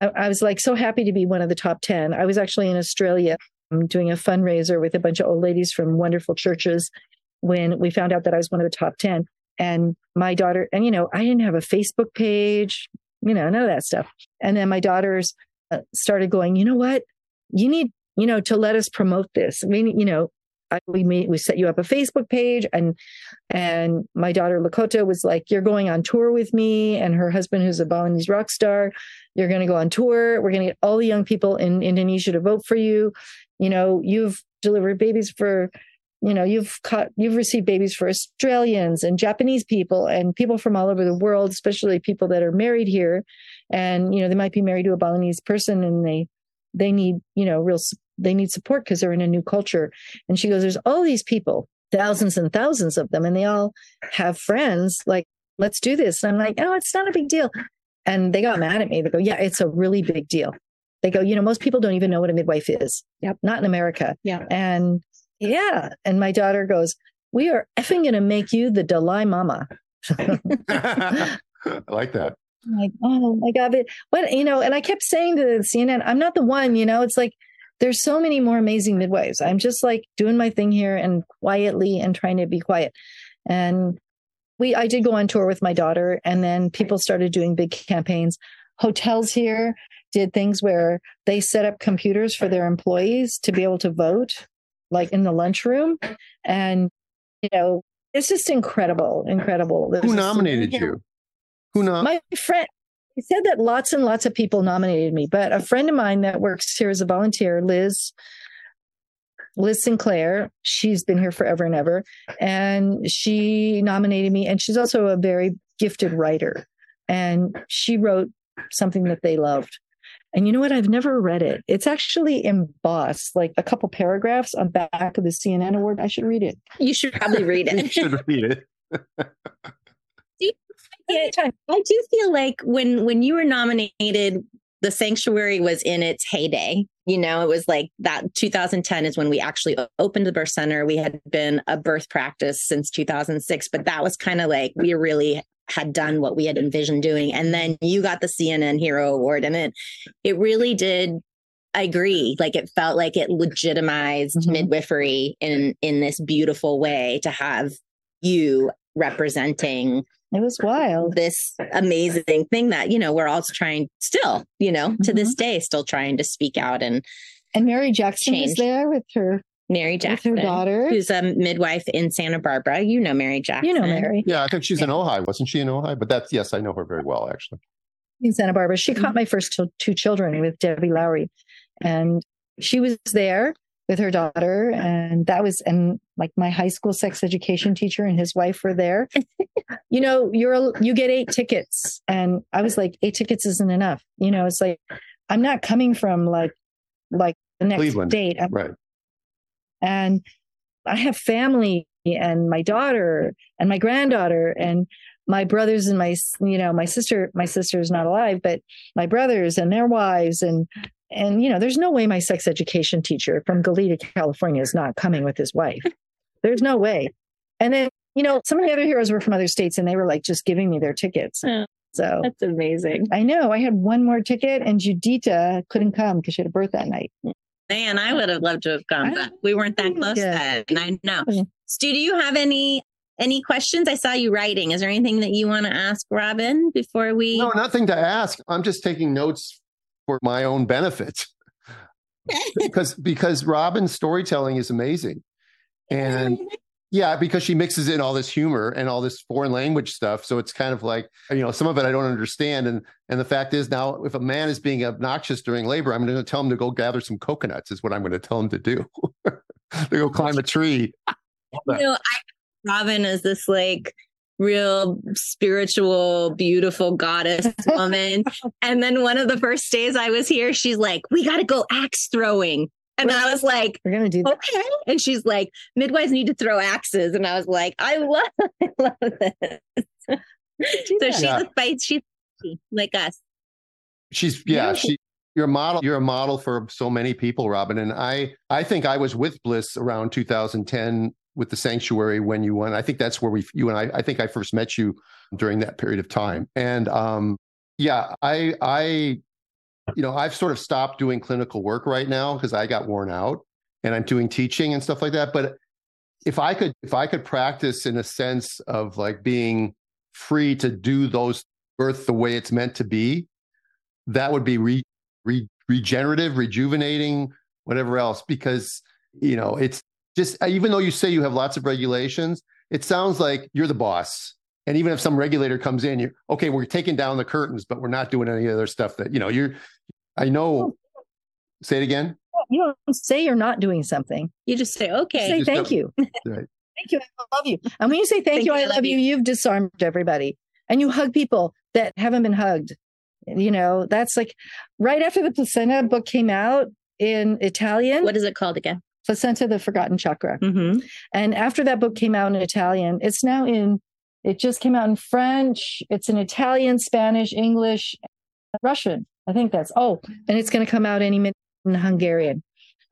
I, I was like so happy to be one of the top ten. I was actually in Australia. I'm doing a fundraiser with a bunch of old ladies from wonderful churches when we found out that I was one of the top ten. And my daughter, and, you know, I didn't have a Facebook page, you know, none of that stuff. And then my daughters uh, started going, you know what? You need, you know, to let us promote this. I mean, you know, I, we made, we set you up a Facebook page, and and my daughter Lakota was like, "You're going on tour with me," and her husband, who's a Balinese rock star, "You're going to go on tour. We're going to get all the young people in Indonesia to vote for you. You know, you've delivered babies for, you know, you've caught, you've received babies for Australians and Japanese people and people from all over the world, especially people that are married here, and you know, they might be married to a Balinese person and they they need, you know, real." They need support because they're in a new culture. And she goes, there's all these people, thousands and thousands of them, and they all have friends. Like, let's do this. And I'm like, oh, it's not a big deal. And they got mad at me. They go, yeah, it's a really big deal. They go, you know, most people don't even know what a midwife is. Yep. Not in America. Yeah. And yeah. And my daughter goes, we are effing going to make you the Dalai Lama. I like that. I'm like, oh my God. But, what, you know, and I kept saying to the C N N, I'm not the one, you know, it's like, there's so many more amazing midwives. I'm just like doing my thing here and quietly and trying to be quiet. And we, I did go on tour with my daughter, and then people started doing big campaigns. Hotels here did things where they set up computers for their employees to be able to vote, like in the lunchroom. And, you know, it's just incredible, incredible. There's Who nominated this, you? Know, Who nom- My friend. He said that lots and lots of people nominated me, but a friend of mine that works here as a volunteer, Liz, Liz Sinclair, she's been here forever and ever, and she nominated me. And she's also a very gifted writer, and she wrote something that they loved. And you know what? I've never read it. It's actually embossed, like a couple paragraphs on the back of the C N N award. I should read it. You should probably read it. You should read it. It, I do feel like when when you were nominated, the sanctuary was in its heyday. You know, it was like that two thousand ten is when we actually opened the birth center. We had been a birth practice since two thousand six, but that was kind of like we really had done what we had envisioned doing. And then you got the C N N Hero Award, and it it really did. I agree. Like it felt like it legitimized mm-hmm. midwifery in in this beautiful way to have you representing. It was wild. This amazing thing that, you know, we're all trying still, you know, mm-hmm. to this day, still trying to speak out. And and Mary Jackson change. was there with her. Mary Jackson, with her daughter, who's a midwife in Santa Barbara. You know, Mary Jackson. You know, Mary. Yeah, I think she's yeah. in Ojai. Wasn't she in Ojai? But that's, yes, I know her very well, actually. In Santa Barbara. She mm-hmm. caught my first two, two children with Debbie Lowry. And she was there with her daughter. And that was, and like my high school sex education teacher and his wife were there. You know, you're, you get eight tickets. And I was like, eight tickets isn't enough. You know, it's like, I'm not coming from like, like the next Cleveland. date. I'm, right. And I have family and my daughter and my granddaughter and my brothers and my, you know, my sister, my sister is not alive, but my brothers and their wives and, And, you know, there's no way my sex education teacher from Gili, California is not coming with his wife. There's no way. And then, you know, some of the other heroes were from other states and they were like just giving me their tickets. Oh, so that's amazing. I know. I had one more ticket and Judita couldn't come because she had a birth that night. Man, I would have loved to have come, but we weren't that close then. And I know. Mm-hmm. Stu, do you have any any questions? I saw you writing. Is there anything that you want to ask Robin before we... No, nothing to ask. I'm just taking notes for my own benefit, because because Robin's storytelling is amazing, and yeah, because she mixes in all this humor and all this foreign language stuff. So it's kind of like, you know, some of it I don't understand, and and the fact is now if a man is being obnoxious during labor, I'm going to tell him to go gather some coconuts is what I'm going to tell him to do. To go climb a tree. You know, I, Robin is this like real spiritual, beautiful goddess woman. And then one of the first days I was here, she's like, we got to go axe throwing. And well, I was like, we're going to do that. Okay. And she's like, midwives need to throw axes. And I was like, I love, I love this. So that. she's yeah. a fight. She's like us. She's, yeah, she, you're a model. You're a model for so many people, Robin. And I, I think I was with Bliss around two thousand ten, with the sanctuary when you won. I think that's where we, you and I, I think I first met you during that period of time. And um, yeah, I, I, you know, I've sort of stopped doing clinical work right now because I got worn out and I'm doing teaching and stuff like that. But if I could, if I could practice in a sense of like being free to do those birth the way it's meant to be, that would be re, re, regenerative, rejuvenating, whatever else, because, you know, it's just, even though you say you have lots of regulations, it sounds like you're the boss. And even if some regulator comes in, you're, okay, we're taking down the curtains, but we're not doing any other stuff that, you know, you're, I know, say it again. You don't say you're not doing something. You just say, okay. Say thank you. Right. Thank you. I love you. And when you say thank you, I love you, you've disarmed everybody. And you hug people that haven't been hugged. You know, that's like right after the placenta book came out in Italian. What is it called again? Placenta, the Forgotten Chakra. Mm-hmm. And after that book came out in Italian, it's now in, it just came out in French. It's in Italian, Spanish, English, Russian. I think that's, oh, and it's going to come out any minute in Hungarian.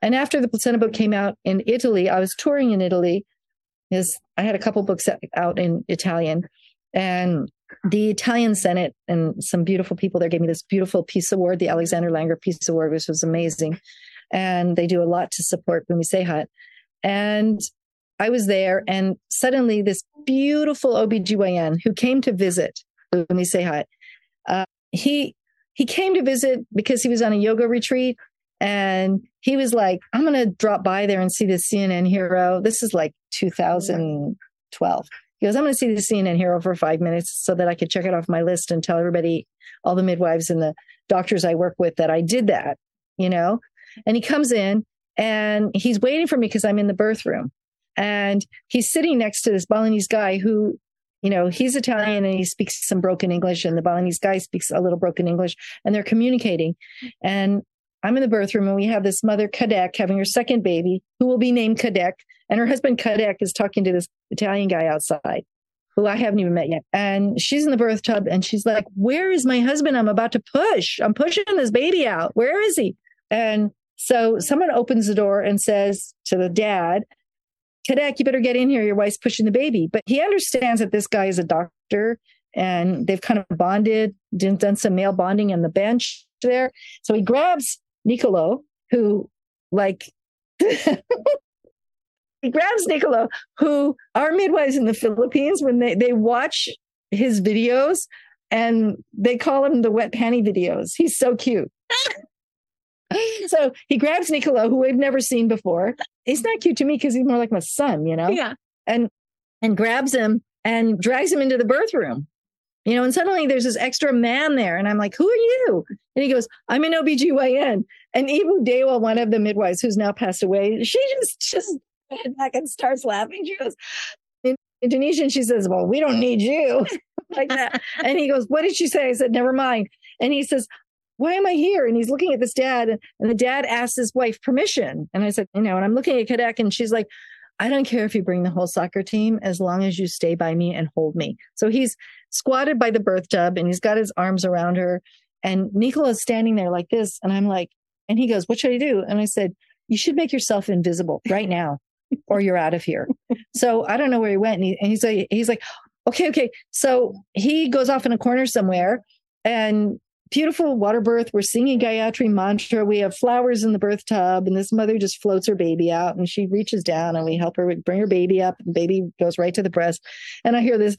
And after the placenta book came out in Italy, I was touring in Italy. Is I had a couple books out in Italian. And the Italian Senate and some beautiful people there gave me this beautiful Peace Award, the Alexander Langer Peace Award, which was amazing. And they do a lot to support Bumi Sehat. And I was there, and suddenly this beautiful O B G Y N who came to visit Bumi Sehat, uh, he, he came to visit because he was on a yoga retreat, and he was like, I'm going to drop by there and see the C N N Hero. This is like two thousand twelve. He goes, I'm going to see the C N N Hero for five minutes so that I could check it off my list and tell everybody, all the midwives and the doctors I work with, that I did that, you know? And he comes in and he's waiting for me because I'm in the birth room. And he's sitting next to this Balinese guy who, you know, he's Italian and he speaks some broken English, and the Balinese guy speaks a little broken English, and they're communicating. And I'm in the birth room, and we have this mother, Kadek, having her second baby, who will be named Kadek. And her husband, Kadek, is talking to this Italian guy outside, who I haven't even met yet. And she's in the birth tub, and she's like, where is my husband? I'm about to push. I'm pushing this baby out. Where is he? And so someone opens the door and says to the dad, Kadek, you better get in here. Your wife's pushing the baby. But he understands that this guy is a doctor, and they've kind of bonded, done some male bonding on the bench there. So he grabs Niccolo, who like... He grabs Niccolo, who our midwives in the Philippines, when they, they watch his videos, and they call him the wet panty videos. He's so cute. So he grabs Niccolo, who we've never seen before. He's not cute to me because he's more like my son, you know? Yeah. And, and grabs him and drags him into the birth room. You know, and suddenly there's this extra man there. And I'm like, who are you? And he goes, I'm an O B G Y N. And Ibu Dewa, one of the midwives who's now passed away, she just, just, back and starts laughing. She goes, in Indonesian, she says, well, we don't need you. Like that. And he goes, what did she say? I said, never mind. And he says, why am I here? And he's looking at this dad, and the dad asks his wife permission. And I said, you know, and I'm looking at Kadek, and she's like, I don't care if you bring the whole soccer team, as long as you stay by me and hold me. So he's squatted by the birth tub, and he's got his arms around her, and Nicola's standing there like this. And I'm like, and he goes, what should I do? And I said, you should make yourself invisible right now. Or you're out of here. So I don't know where he went. And, he, and he's, like, he's like, okay, okay. So he goes off in a corner somewhere, and beautiful water birth. We're singing Gayatri Mantra. We have flowers in the birth tub, and this mother just floats her baby out, and she reaches down, and we help her bring her baby up, and baby goes right to the breast. And I hear this,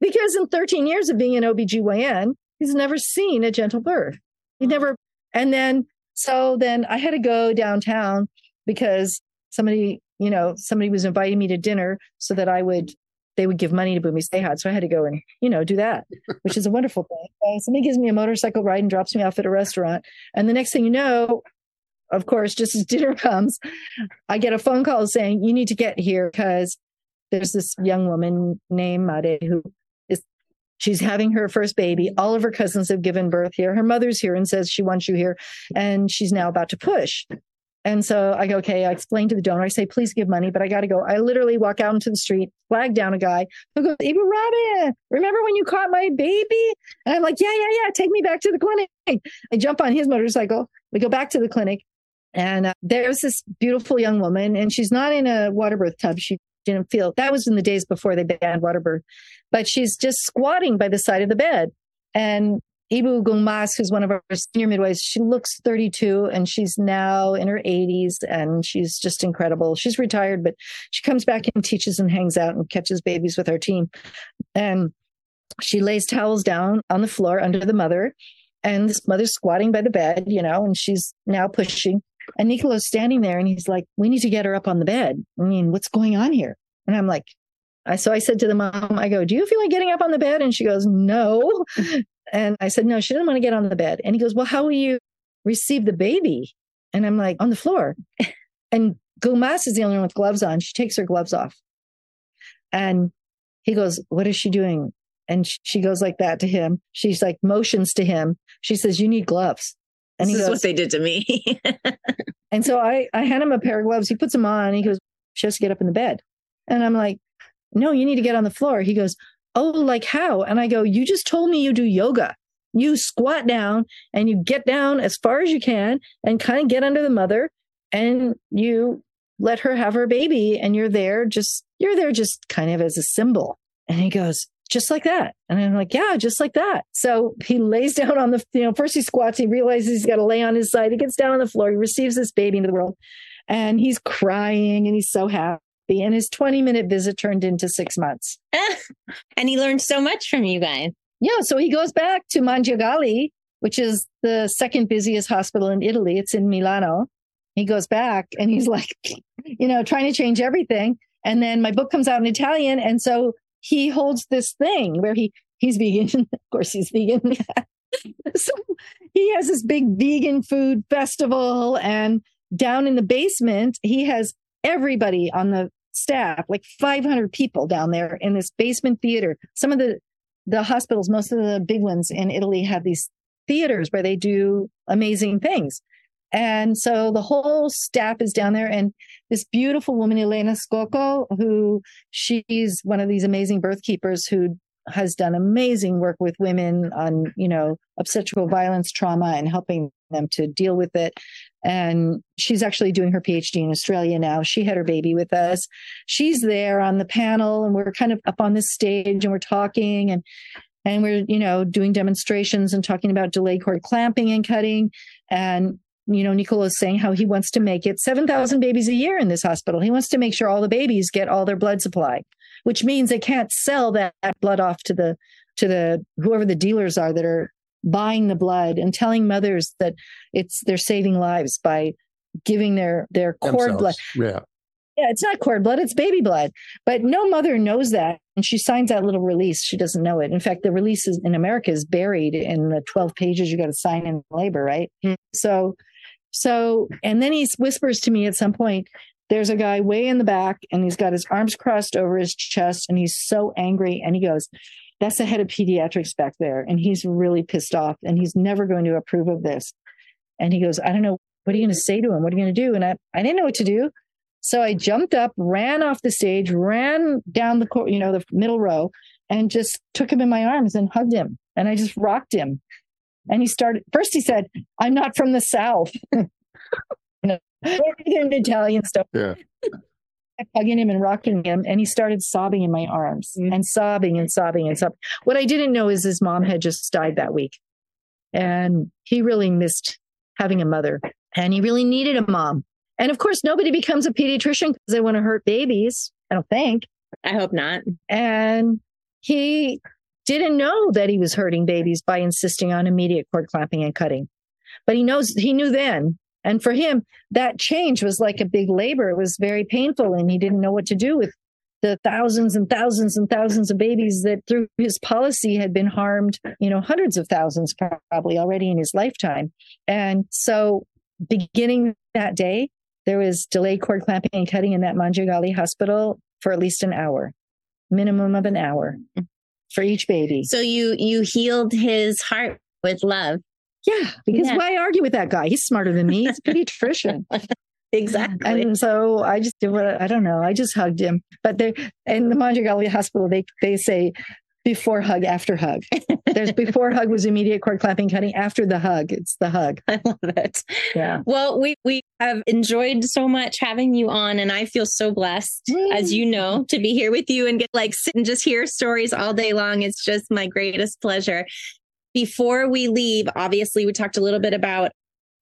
because in thirteen years of being an O B G Y N, he's never seen a gentle birth. He never, and then So then I had to go downtown because somebody, you know, somebody was inviting me to dinner so that I would, they would give money to Bumi Sehat. So I had to go and, you know, do that, which is a wonderful thing. Uh, somebody gives me a motorcycle ride and drops me off at a restaurant. And the next thing you know, of course, just as dinner comes, I get a phone call saying, you need to get here because there's this young woman named Made who is, she's having her first baby. All of her cousins have given birth here. Her mother's here and says she wants you here. And she's now about to push. And so I go, okay, I explain to the donor. I say, please give money, but I got to go. I literally walk out into the street, flag down a guy who goes, Ibu Robin, remember when you caught my baby? And I'm like, yeah, yeah, yeah. Take me back to the clinic. I jump on his motorcycle. We go back to the clinic. And uh, there's this beautiful young woman. And she's not in a water birth tub. She didn't feel, that was in the days before they banned water birth, but she's just squatting by the side of the bed. And Ibu Gungmas, who's one of our senior midwives, she looks thirty-two and she's now in her eighties, and she's just incredible. She's retired, but she comes back and teaches and hangs out and catches babies with our team. And she lays towels down on the floor under the mother, And this mother's squatting by the bed, you know, and she's now pushing. And Niccolo's standing there and he's like, we need to get her up on the bed. I mean, what's going on here? And I'm like, I, so I said to the mom, I go, do you feel like getting up on the bed? And she goes, no. And I said, no, she didn't want to get on the bed. And he goes, well, how will you receive the baby? And I'm like, on the floor. And Gumas is the only one with gloves on. She takes her gloves off. And he goes, what is she doing? And she goes like that to him. She's like motions to him. She says, you need gloves. And he goes, this is what they did to me. And so I, I hand him a pair of gloves. He puts them on. He goes, she has to get up in the bed. And I'm like, no, you need to get on the floor. He goes, oh, like how? And I go, you just told me you do yoga. You squat down and you get down as far as you can and kind of get under the mother and you let her have her baby. And you're there just, you're there just kind of as a symbol. And he goes, just like that. And I'm like, yeah, just like that. So he lays down on the, you know, first he squats, he realizes he's got to lay on his side. He gets down on the floor. He receives this baby into the world and he's crying and he's so happy. And his twenty minute visit turned into six months. And he learned so much from you guys. Yeah. So he goes back to Mangiagalli, which is the second busiest hospital in Italy. It's in Milano. He goes back and he's like, you know, trying to change everything. And then my book comes out in Italian. And so he holds this thing where he, he's vegan. Of course he's vegan. So he has this big vegan food festival, and down in the basement, he has everybody on the staff, like five hundred people down there in this basement theater. Some of the, the hospitals, most of the big ones in Italy have these theaters where they do amazing things. And so the whole staff is down there. And this beautiful woman, Elena Scocco, who she's one of these amazing birth keepers who has done amazing work with women on, you know, obstetrical violence, trauma, and helping them to deal with it. And she's actually doing her P H D in Australia now. She had her baby with us. She's there on the panel and we're kind of up on this stage and we're talking and, and we're, you know, doing demonstrations and talking about delayed cord clamping and cutting. And, you know, Niccolo is saying how he wants to make it seven thousand babies a year in this hospital. He wants to make sure all the babies get all their blood supply, which means they can't sell that blood off to the, to the, whoever the dealers are that are buying the blood and telling mothers that it's, they're saving lives by giving their, their cord blood. Yeah. Yeah. It's not cord blood. It's baby blood, but no mother knows that. And she signs that little release. She doesn't know it. In fact, the release is, in America is buried in the twelve pages you got to sign in labor. Right. Mm-hmm. So, so, and then he whispers to me at some point, there's a guy way in the back and he's got his arms crossed over his chest and he's so angry. And he goes, that's the head of pediatrics back there. And he's really pissed off and he's never going to approve of this. And he goes, I don't know. What are you going to say to him? What are you going to do? And I, I didn't know what to do. So I jumped up, ran off the stage, ran down the court, you know, the middle row, and just took him in my arms and hugged him. And I just rocked him. And he started, first he said, I'm not from the South. You know, Italian stuff. Yeah. I hugging him and rocking him, and he started sobbing in my arms mm-hmm. and sobbing and sobbing and sobbing. What I didn't know is his mom had just died that week, and he really missed having a mother, and he really needed a mom. And of course, nobody becomes a pediatrician because they want to hurt babies. I don't think. I hope not. And he didn't know that he was hurting babies by insisting on immediate cord clamping and cutting, but he knows he knew then. And for him, that change was like a big labor. It was very painful, and he didn't know what to do with the thousands and thousands and thousands of babies that through his policy had been harmed, you know, hundreds of thousands probably already in his lifetime. And so beginning that day, there was delayed cord clamping and cutting in that Mangiagalli hospital for at least an hour, minimum of an hour for each baby. So you you healed his heart with love. Yeah, because yeah. why argue with that guy? He's smarter than me. He's a pediatrician. Exactly. And so I just did what, I don't know. I just hugged him. But they in the Mangiagalli hospital, they they say before hug, after hug. There's before hug was immediate cord clamping cutting. After the hug, it's the hug. I love it. Yeah. Well, we, we have enjoyed so much having you on, and I feel so blessed, mm. as you know, to be here with you and get like sit and just hear stories all day long. It's just my greatest pleasure. Before we leave, obviously, we talked a little bit about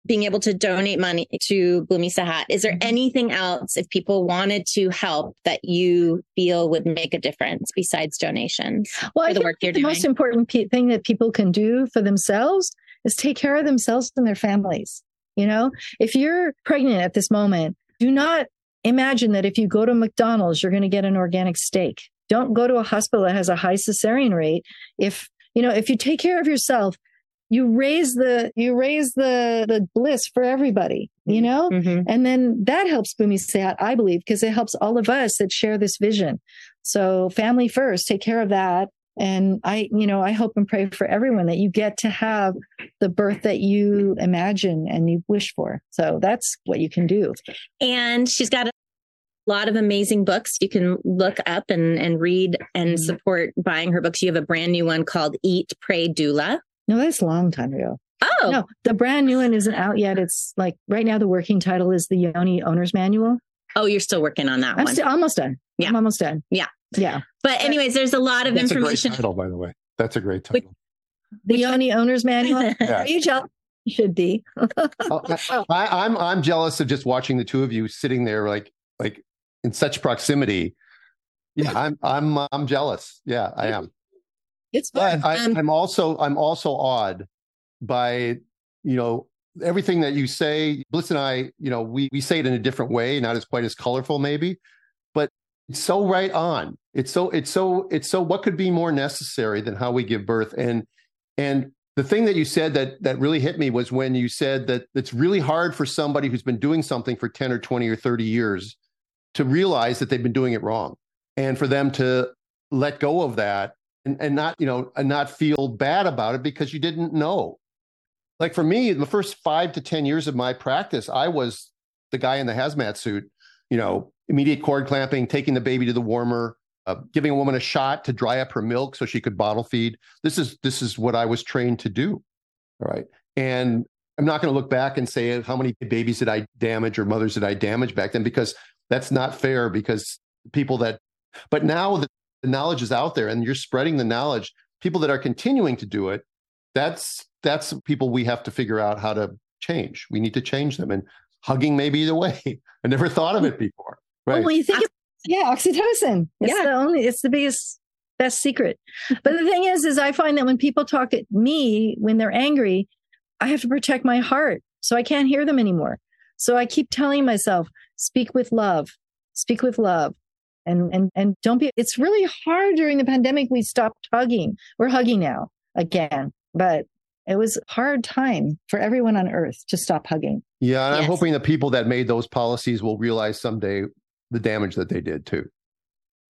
being able to donate money to Bumi Sehat. Is there anything else, if people wanted to help, that you feel would make a difference besides donations? Well, for the I work think you're the doing? Most important pe- thing that people can do for themselves is take care of themselves and their families. You know, if you're pregnant at this moment, do not imagine that if you go to McDonald's, you're going to get an organic steak. Don't go to a hospital that has a high cesarean rate. If, you know, if you take care of yourself, you raise the, you raise the, the bliss for everybody, you know, mm-hmm. and then that helps Bumi Sehat, I believe, because it helps all of us that share this vision. So family first, take care of that. And I, you know, I hope and pray for everyone that you get to have the birth that you imagine and you wish for. So that's what you can do. And she's got a lot of amazing books you can look up and, and read and support buying her books. You have a brand new one called Eat, Pray, Doula. No, that's a long time ago. Oh, no, the brand new one isn't out yet. It's like right now the working title is The Yoni Owner's Manual. Oh, you're still working on that I'm one. I'm still almost done. Yeah. I'm almost done. Yeah. Yeah. But anyways, there's a lot of That's information. That's a great title, by the way. That's a great title. Which, the Yoni Owner's Manual. Yeah. Are you jealous? You should be. I, I'm I'm jealous of just watching the two of you sitting there like like in such proximity. Yeah, I'm I'm I'm jealous. Yeah, I am. It's fun. But I, um, I'm also I'm also awed by, you know, everything that you say. Bliss and I, you know, we we say it in a different way, not as quite as colorful maybe, but it's so right on. It's so, it's so, it's so, what could be more necessary than how we give birth? And, and the thing that you said that, that really hit me was when you said that it's really hard for somebody who's been doing something for ten or twenty or thirty years to realize that they've been doing it wrong, and for them to let go of that and, and not, you know, and not feel bad about it because you didn't know. Like for me, the first five to ten years of my practice, I was the guy in the hazmat suit, you know, immediate cord clamping, taking the baby to the warmer, Uh, giving a woman a shot to dry up her milk so she could bottle feed. This is this is what I was trained to do, all right? And I'm not going to look back and say how many babies did I damage or mothers did I damage back then, because that's not fair, because people that... But now the knowledge is out there and you're spreading the knowledge. People that are continuing to do it, that's that's people we have to figure out how to change. We need to change them. And hugging may be the way. I never thought of it before, right? Well, when you think of- Yeah, oxytocin. It's yeah. the only, it's the biggest, best secret. But the thing is, is I find that when people talk at me, when they're angry, I have to protect my heart. So I can't hear them anymore. So I keep telling myself, speak with love, speak with love. And, and, and don't be, it's really hard during the pandemic. We stopped hugging. We're hugging now again, but it was a hard time for everyone on earth to stop hugging. Yeah. And yes. I'm hoping the people that made those policies will realize someday the damage that they did too.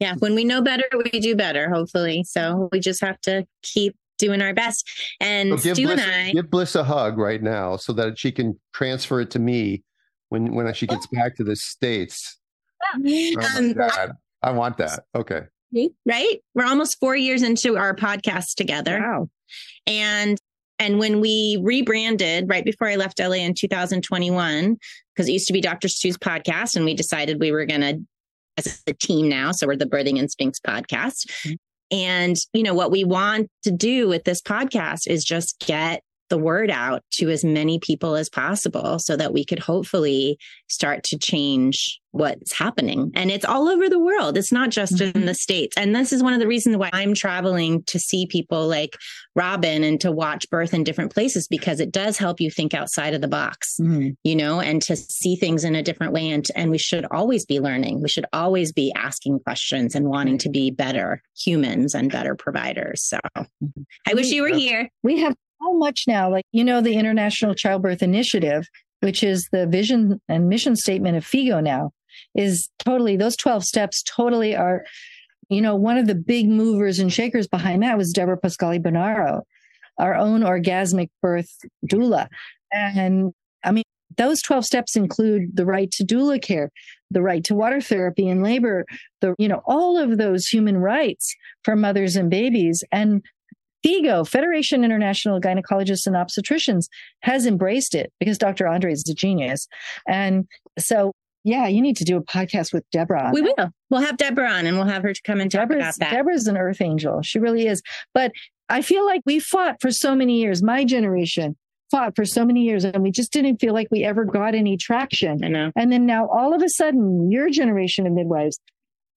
Yeah. When we know better, we do better, hopefully. So we just have to keep doing our best. And so give Stu Bliss, and I... Give Bliss a hug right now so that she can transfer it to me when, when she gets back to the States. Oh um, God. I want that. Okay. Right? We're almost four years into our podcast together. Wow. And And when we rebranded right before I left L A in two thousand twenty-one, because it used to be Doctor Stu's podcast, and we decided we were going to, as a team now, so we're the Birthing Instincts podcast. Mm-hmm. And, you know, what we want to do with this podcast is just get the word out to as many people as possible so that we could hopefully start to change what's happening. And it's all over the world. It's not just mm-hmm. in the States. And this is one of the reasons why I'm traveling to see people like Robin and to watch birth in different places, because it does help you think outside of the box, mm-hmm. you know, and to see things in a different way. And, and we should always be learning. We should always be asking questions and wanting to be better humans and better providers. So mm-hmm. I wish you were here. We have so much now, like, you know, the International Childbirth Initiative, which is the vision and mission statement of FIGO now, is totally, those twelve steps totally are, you know, one of the big movers and shakers behind that was Deborah Pascali Bonaro, our own orgasmic birth doula. And I mean, those twelve steps include the right to doula care, the right to water therapy and labor, the, you know, all of those human rights for mothers and babies. And FIGO, Federation International Gynecologists and Obstetricians, has embraced it because Doctor Andre is a genius. And so, yeah, you need to do a podcast with Deborah. We will. We'll have Deborah on and we'll have her to come and talk Deborah's, about that. Deborah's an earth angel. She really is. But I feel like we fought for so many years. My generation fought for so many years and we just didn't feel like we ever got any traction. I know. And then now all of a sudden, your generation of midwives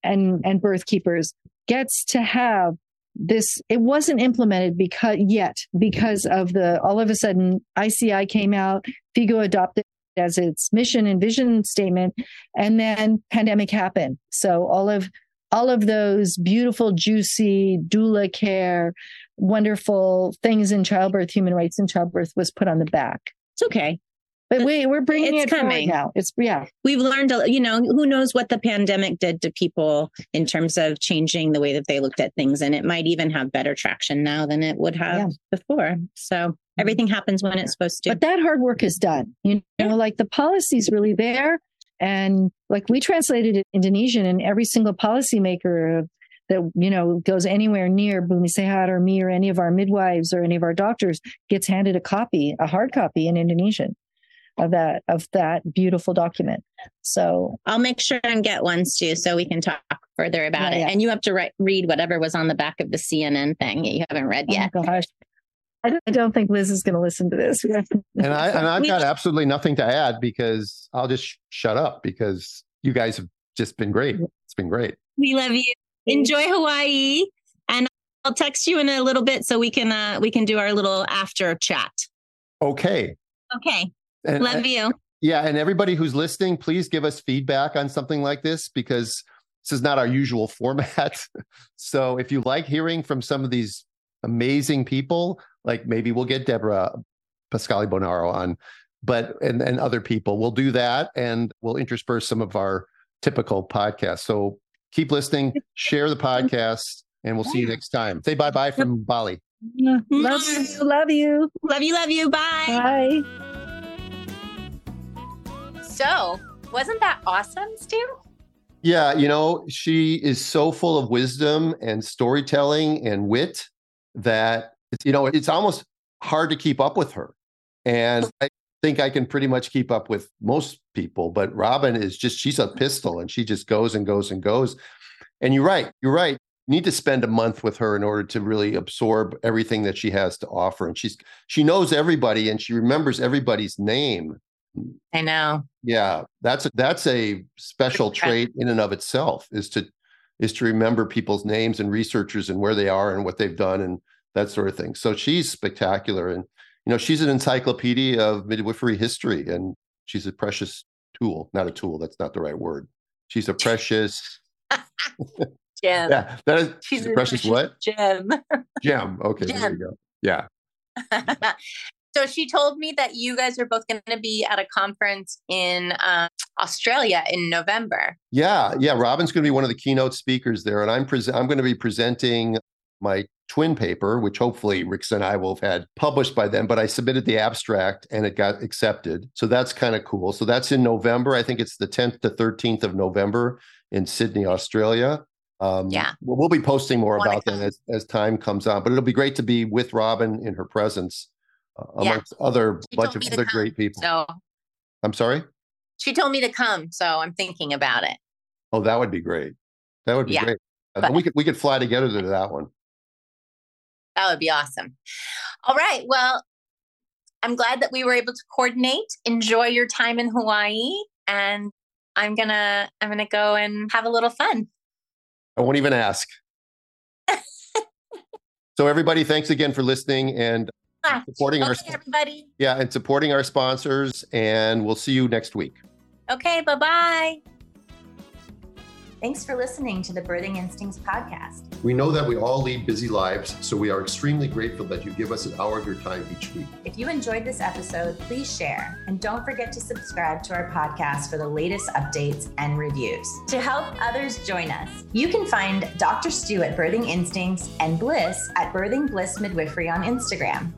and, and birth keepers gets to have this, it wasn't implemented because yet because of the, all of a sudden I C I came out, FIGO adopted as its mission and vision statement, and then pandemic happened. So all of all of those beautiful, juicy doula care, wonderful things in childbirth, human rights in childbirth, was put on the back. It's okay. But we, we're bringing it's it coming now. It's yeah. We've learned, you know, who knows what the pandemic did to people in terms of changing the way that they looked at things. And it might even have better traction now than it would have yeah. before. So everything happens when it's supposed to. But that hard work is done. You know, like the policy's really there. And like we translated it Indonesian, and every single policymaker that, you know, goes anywhere near Bumi Sehat or me or any of our midwives or any of our doctors gets handed a copy, a hard copy in Indonesian of that, of that beautiful document. So I'll make sure and get ones too, so we can talk further about yeah, it. Yeah. And you have to write, read whatever was on the back of the C N N thing that you haven't read oh yet. Gosh. I don't think Liz is going to listen to this. and, I, and I've got absolutely nothing to add, because I'll just sh- shut up because you guys have just been great. It's been great. We love you. Enjoy Hawaii. And I'll text you in a little bit so we can, uh, we can do our little after chat. Okay. Okay. And, love and, you. Yeah. And everybody who's listening, please give us feedback on something like this, because this is not our usual format. So if you like hearing from some of these amazing people, like maybe we'll get Deborah Pascali Bonaro on, but and, and other people. We'll do that, and we'll intersperse some of our typical podcasts. So keep listening, share the podcast, and we'll see you next time. Say bye-bye from Bali. Love you, love you. Love you, love you. Bye. Bye. So wasn't that awesome, Stu? Yeah, you know, she is so full of wisdom and storytelling and wit that, you know, it's almost hard to keep up with her. And I think I can pretty much keep up with most people, but Robin is just, she's a pistol, and she just goes and goes and goes. And you're right. You're right. You need to spend a month with her in order to really absorb everything that she has to offer. And she's, she knows everybody, and she remembers everybody's name. I know. Yeah. That's, a, that's a special trait in and of itself, is to, is to remember people's names and researchers and where they are and what they've done and that sort of thing. So she's spectacular. And, you know, she's an encyclopedia of midwifery history, and she's a precious tool, not a tool. That's not the right word. She's a precious. gem. Yeah. That is, she's, she's a precious, precious what? Gem. Gem. Okay. Gem. There you go. Yeah. So she told me that you guys are both going to be at a conference in um, Australia in November. Yeah. Yeah. Robin's going to be one of the keynote speakers there. And I'm pres- I'm going to be presenting my twin paper, which hopefully Rix and I will have had published by then, but I submitted the abstract and it got accepted. So that's kind of cool. So that's in November. I think it's the tenth to thirteenth of November in Sydney, Australia. Um, yeah. We'll be posting more about that as, as time comes on, but it'll be great to be with Robin in her presence uh, amongst yeah. other she bunch of other come, great people. So I'm sorry? She told me to come, so I'm thinking about it. Oh, that would be great. That would be yeah, great. But, we could we could fly together to that one. That would be awesome. All right. Well, I'm glad that we were able to coordinate. Enjoy your time in Hawaii. And I'm going to, I'm going to go and have a little fun. I won't even ask. So everybody, thanks again for listening and ah, supporting okay, our, everybody. Yeah. And supporting our sponsors, and we'll see you next week. Okay. Bye-bye. Thanks for listening to the Birthing Instincts podcast. We know that we all lead busy lives, so we are extremely grateful that you give us an hour of your time each week. If you enjoyed this episode, please share. And don't forget to subscribe to our podcast for the latest updates and reviews. To help others join us, you can find Doctor Stu at Birthing Instincts and Bliss at Birthing Bliss Midwifery on Instagram.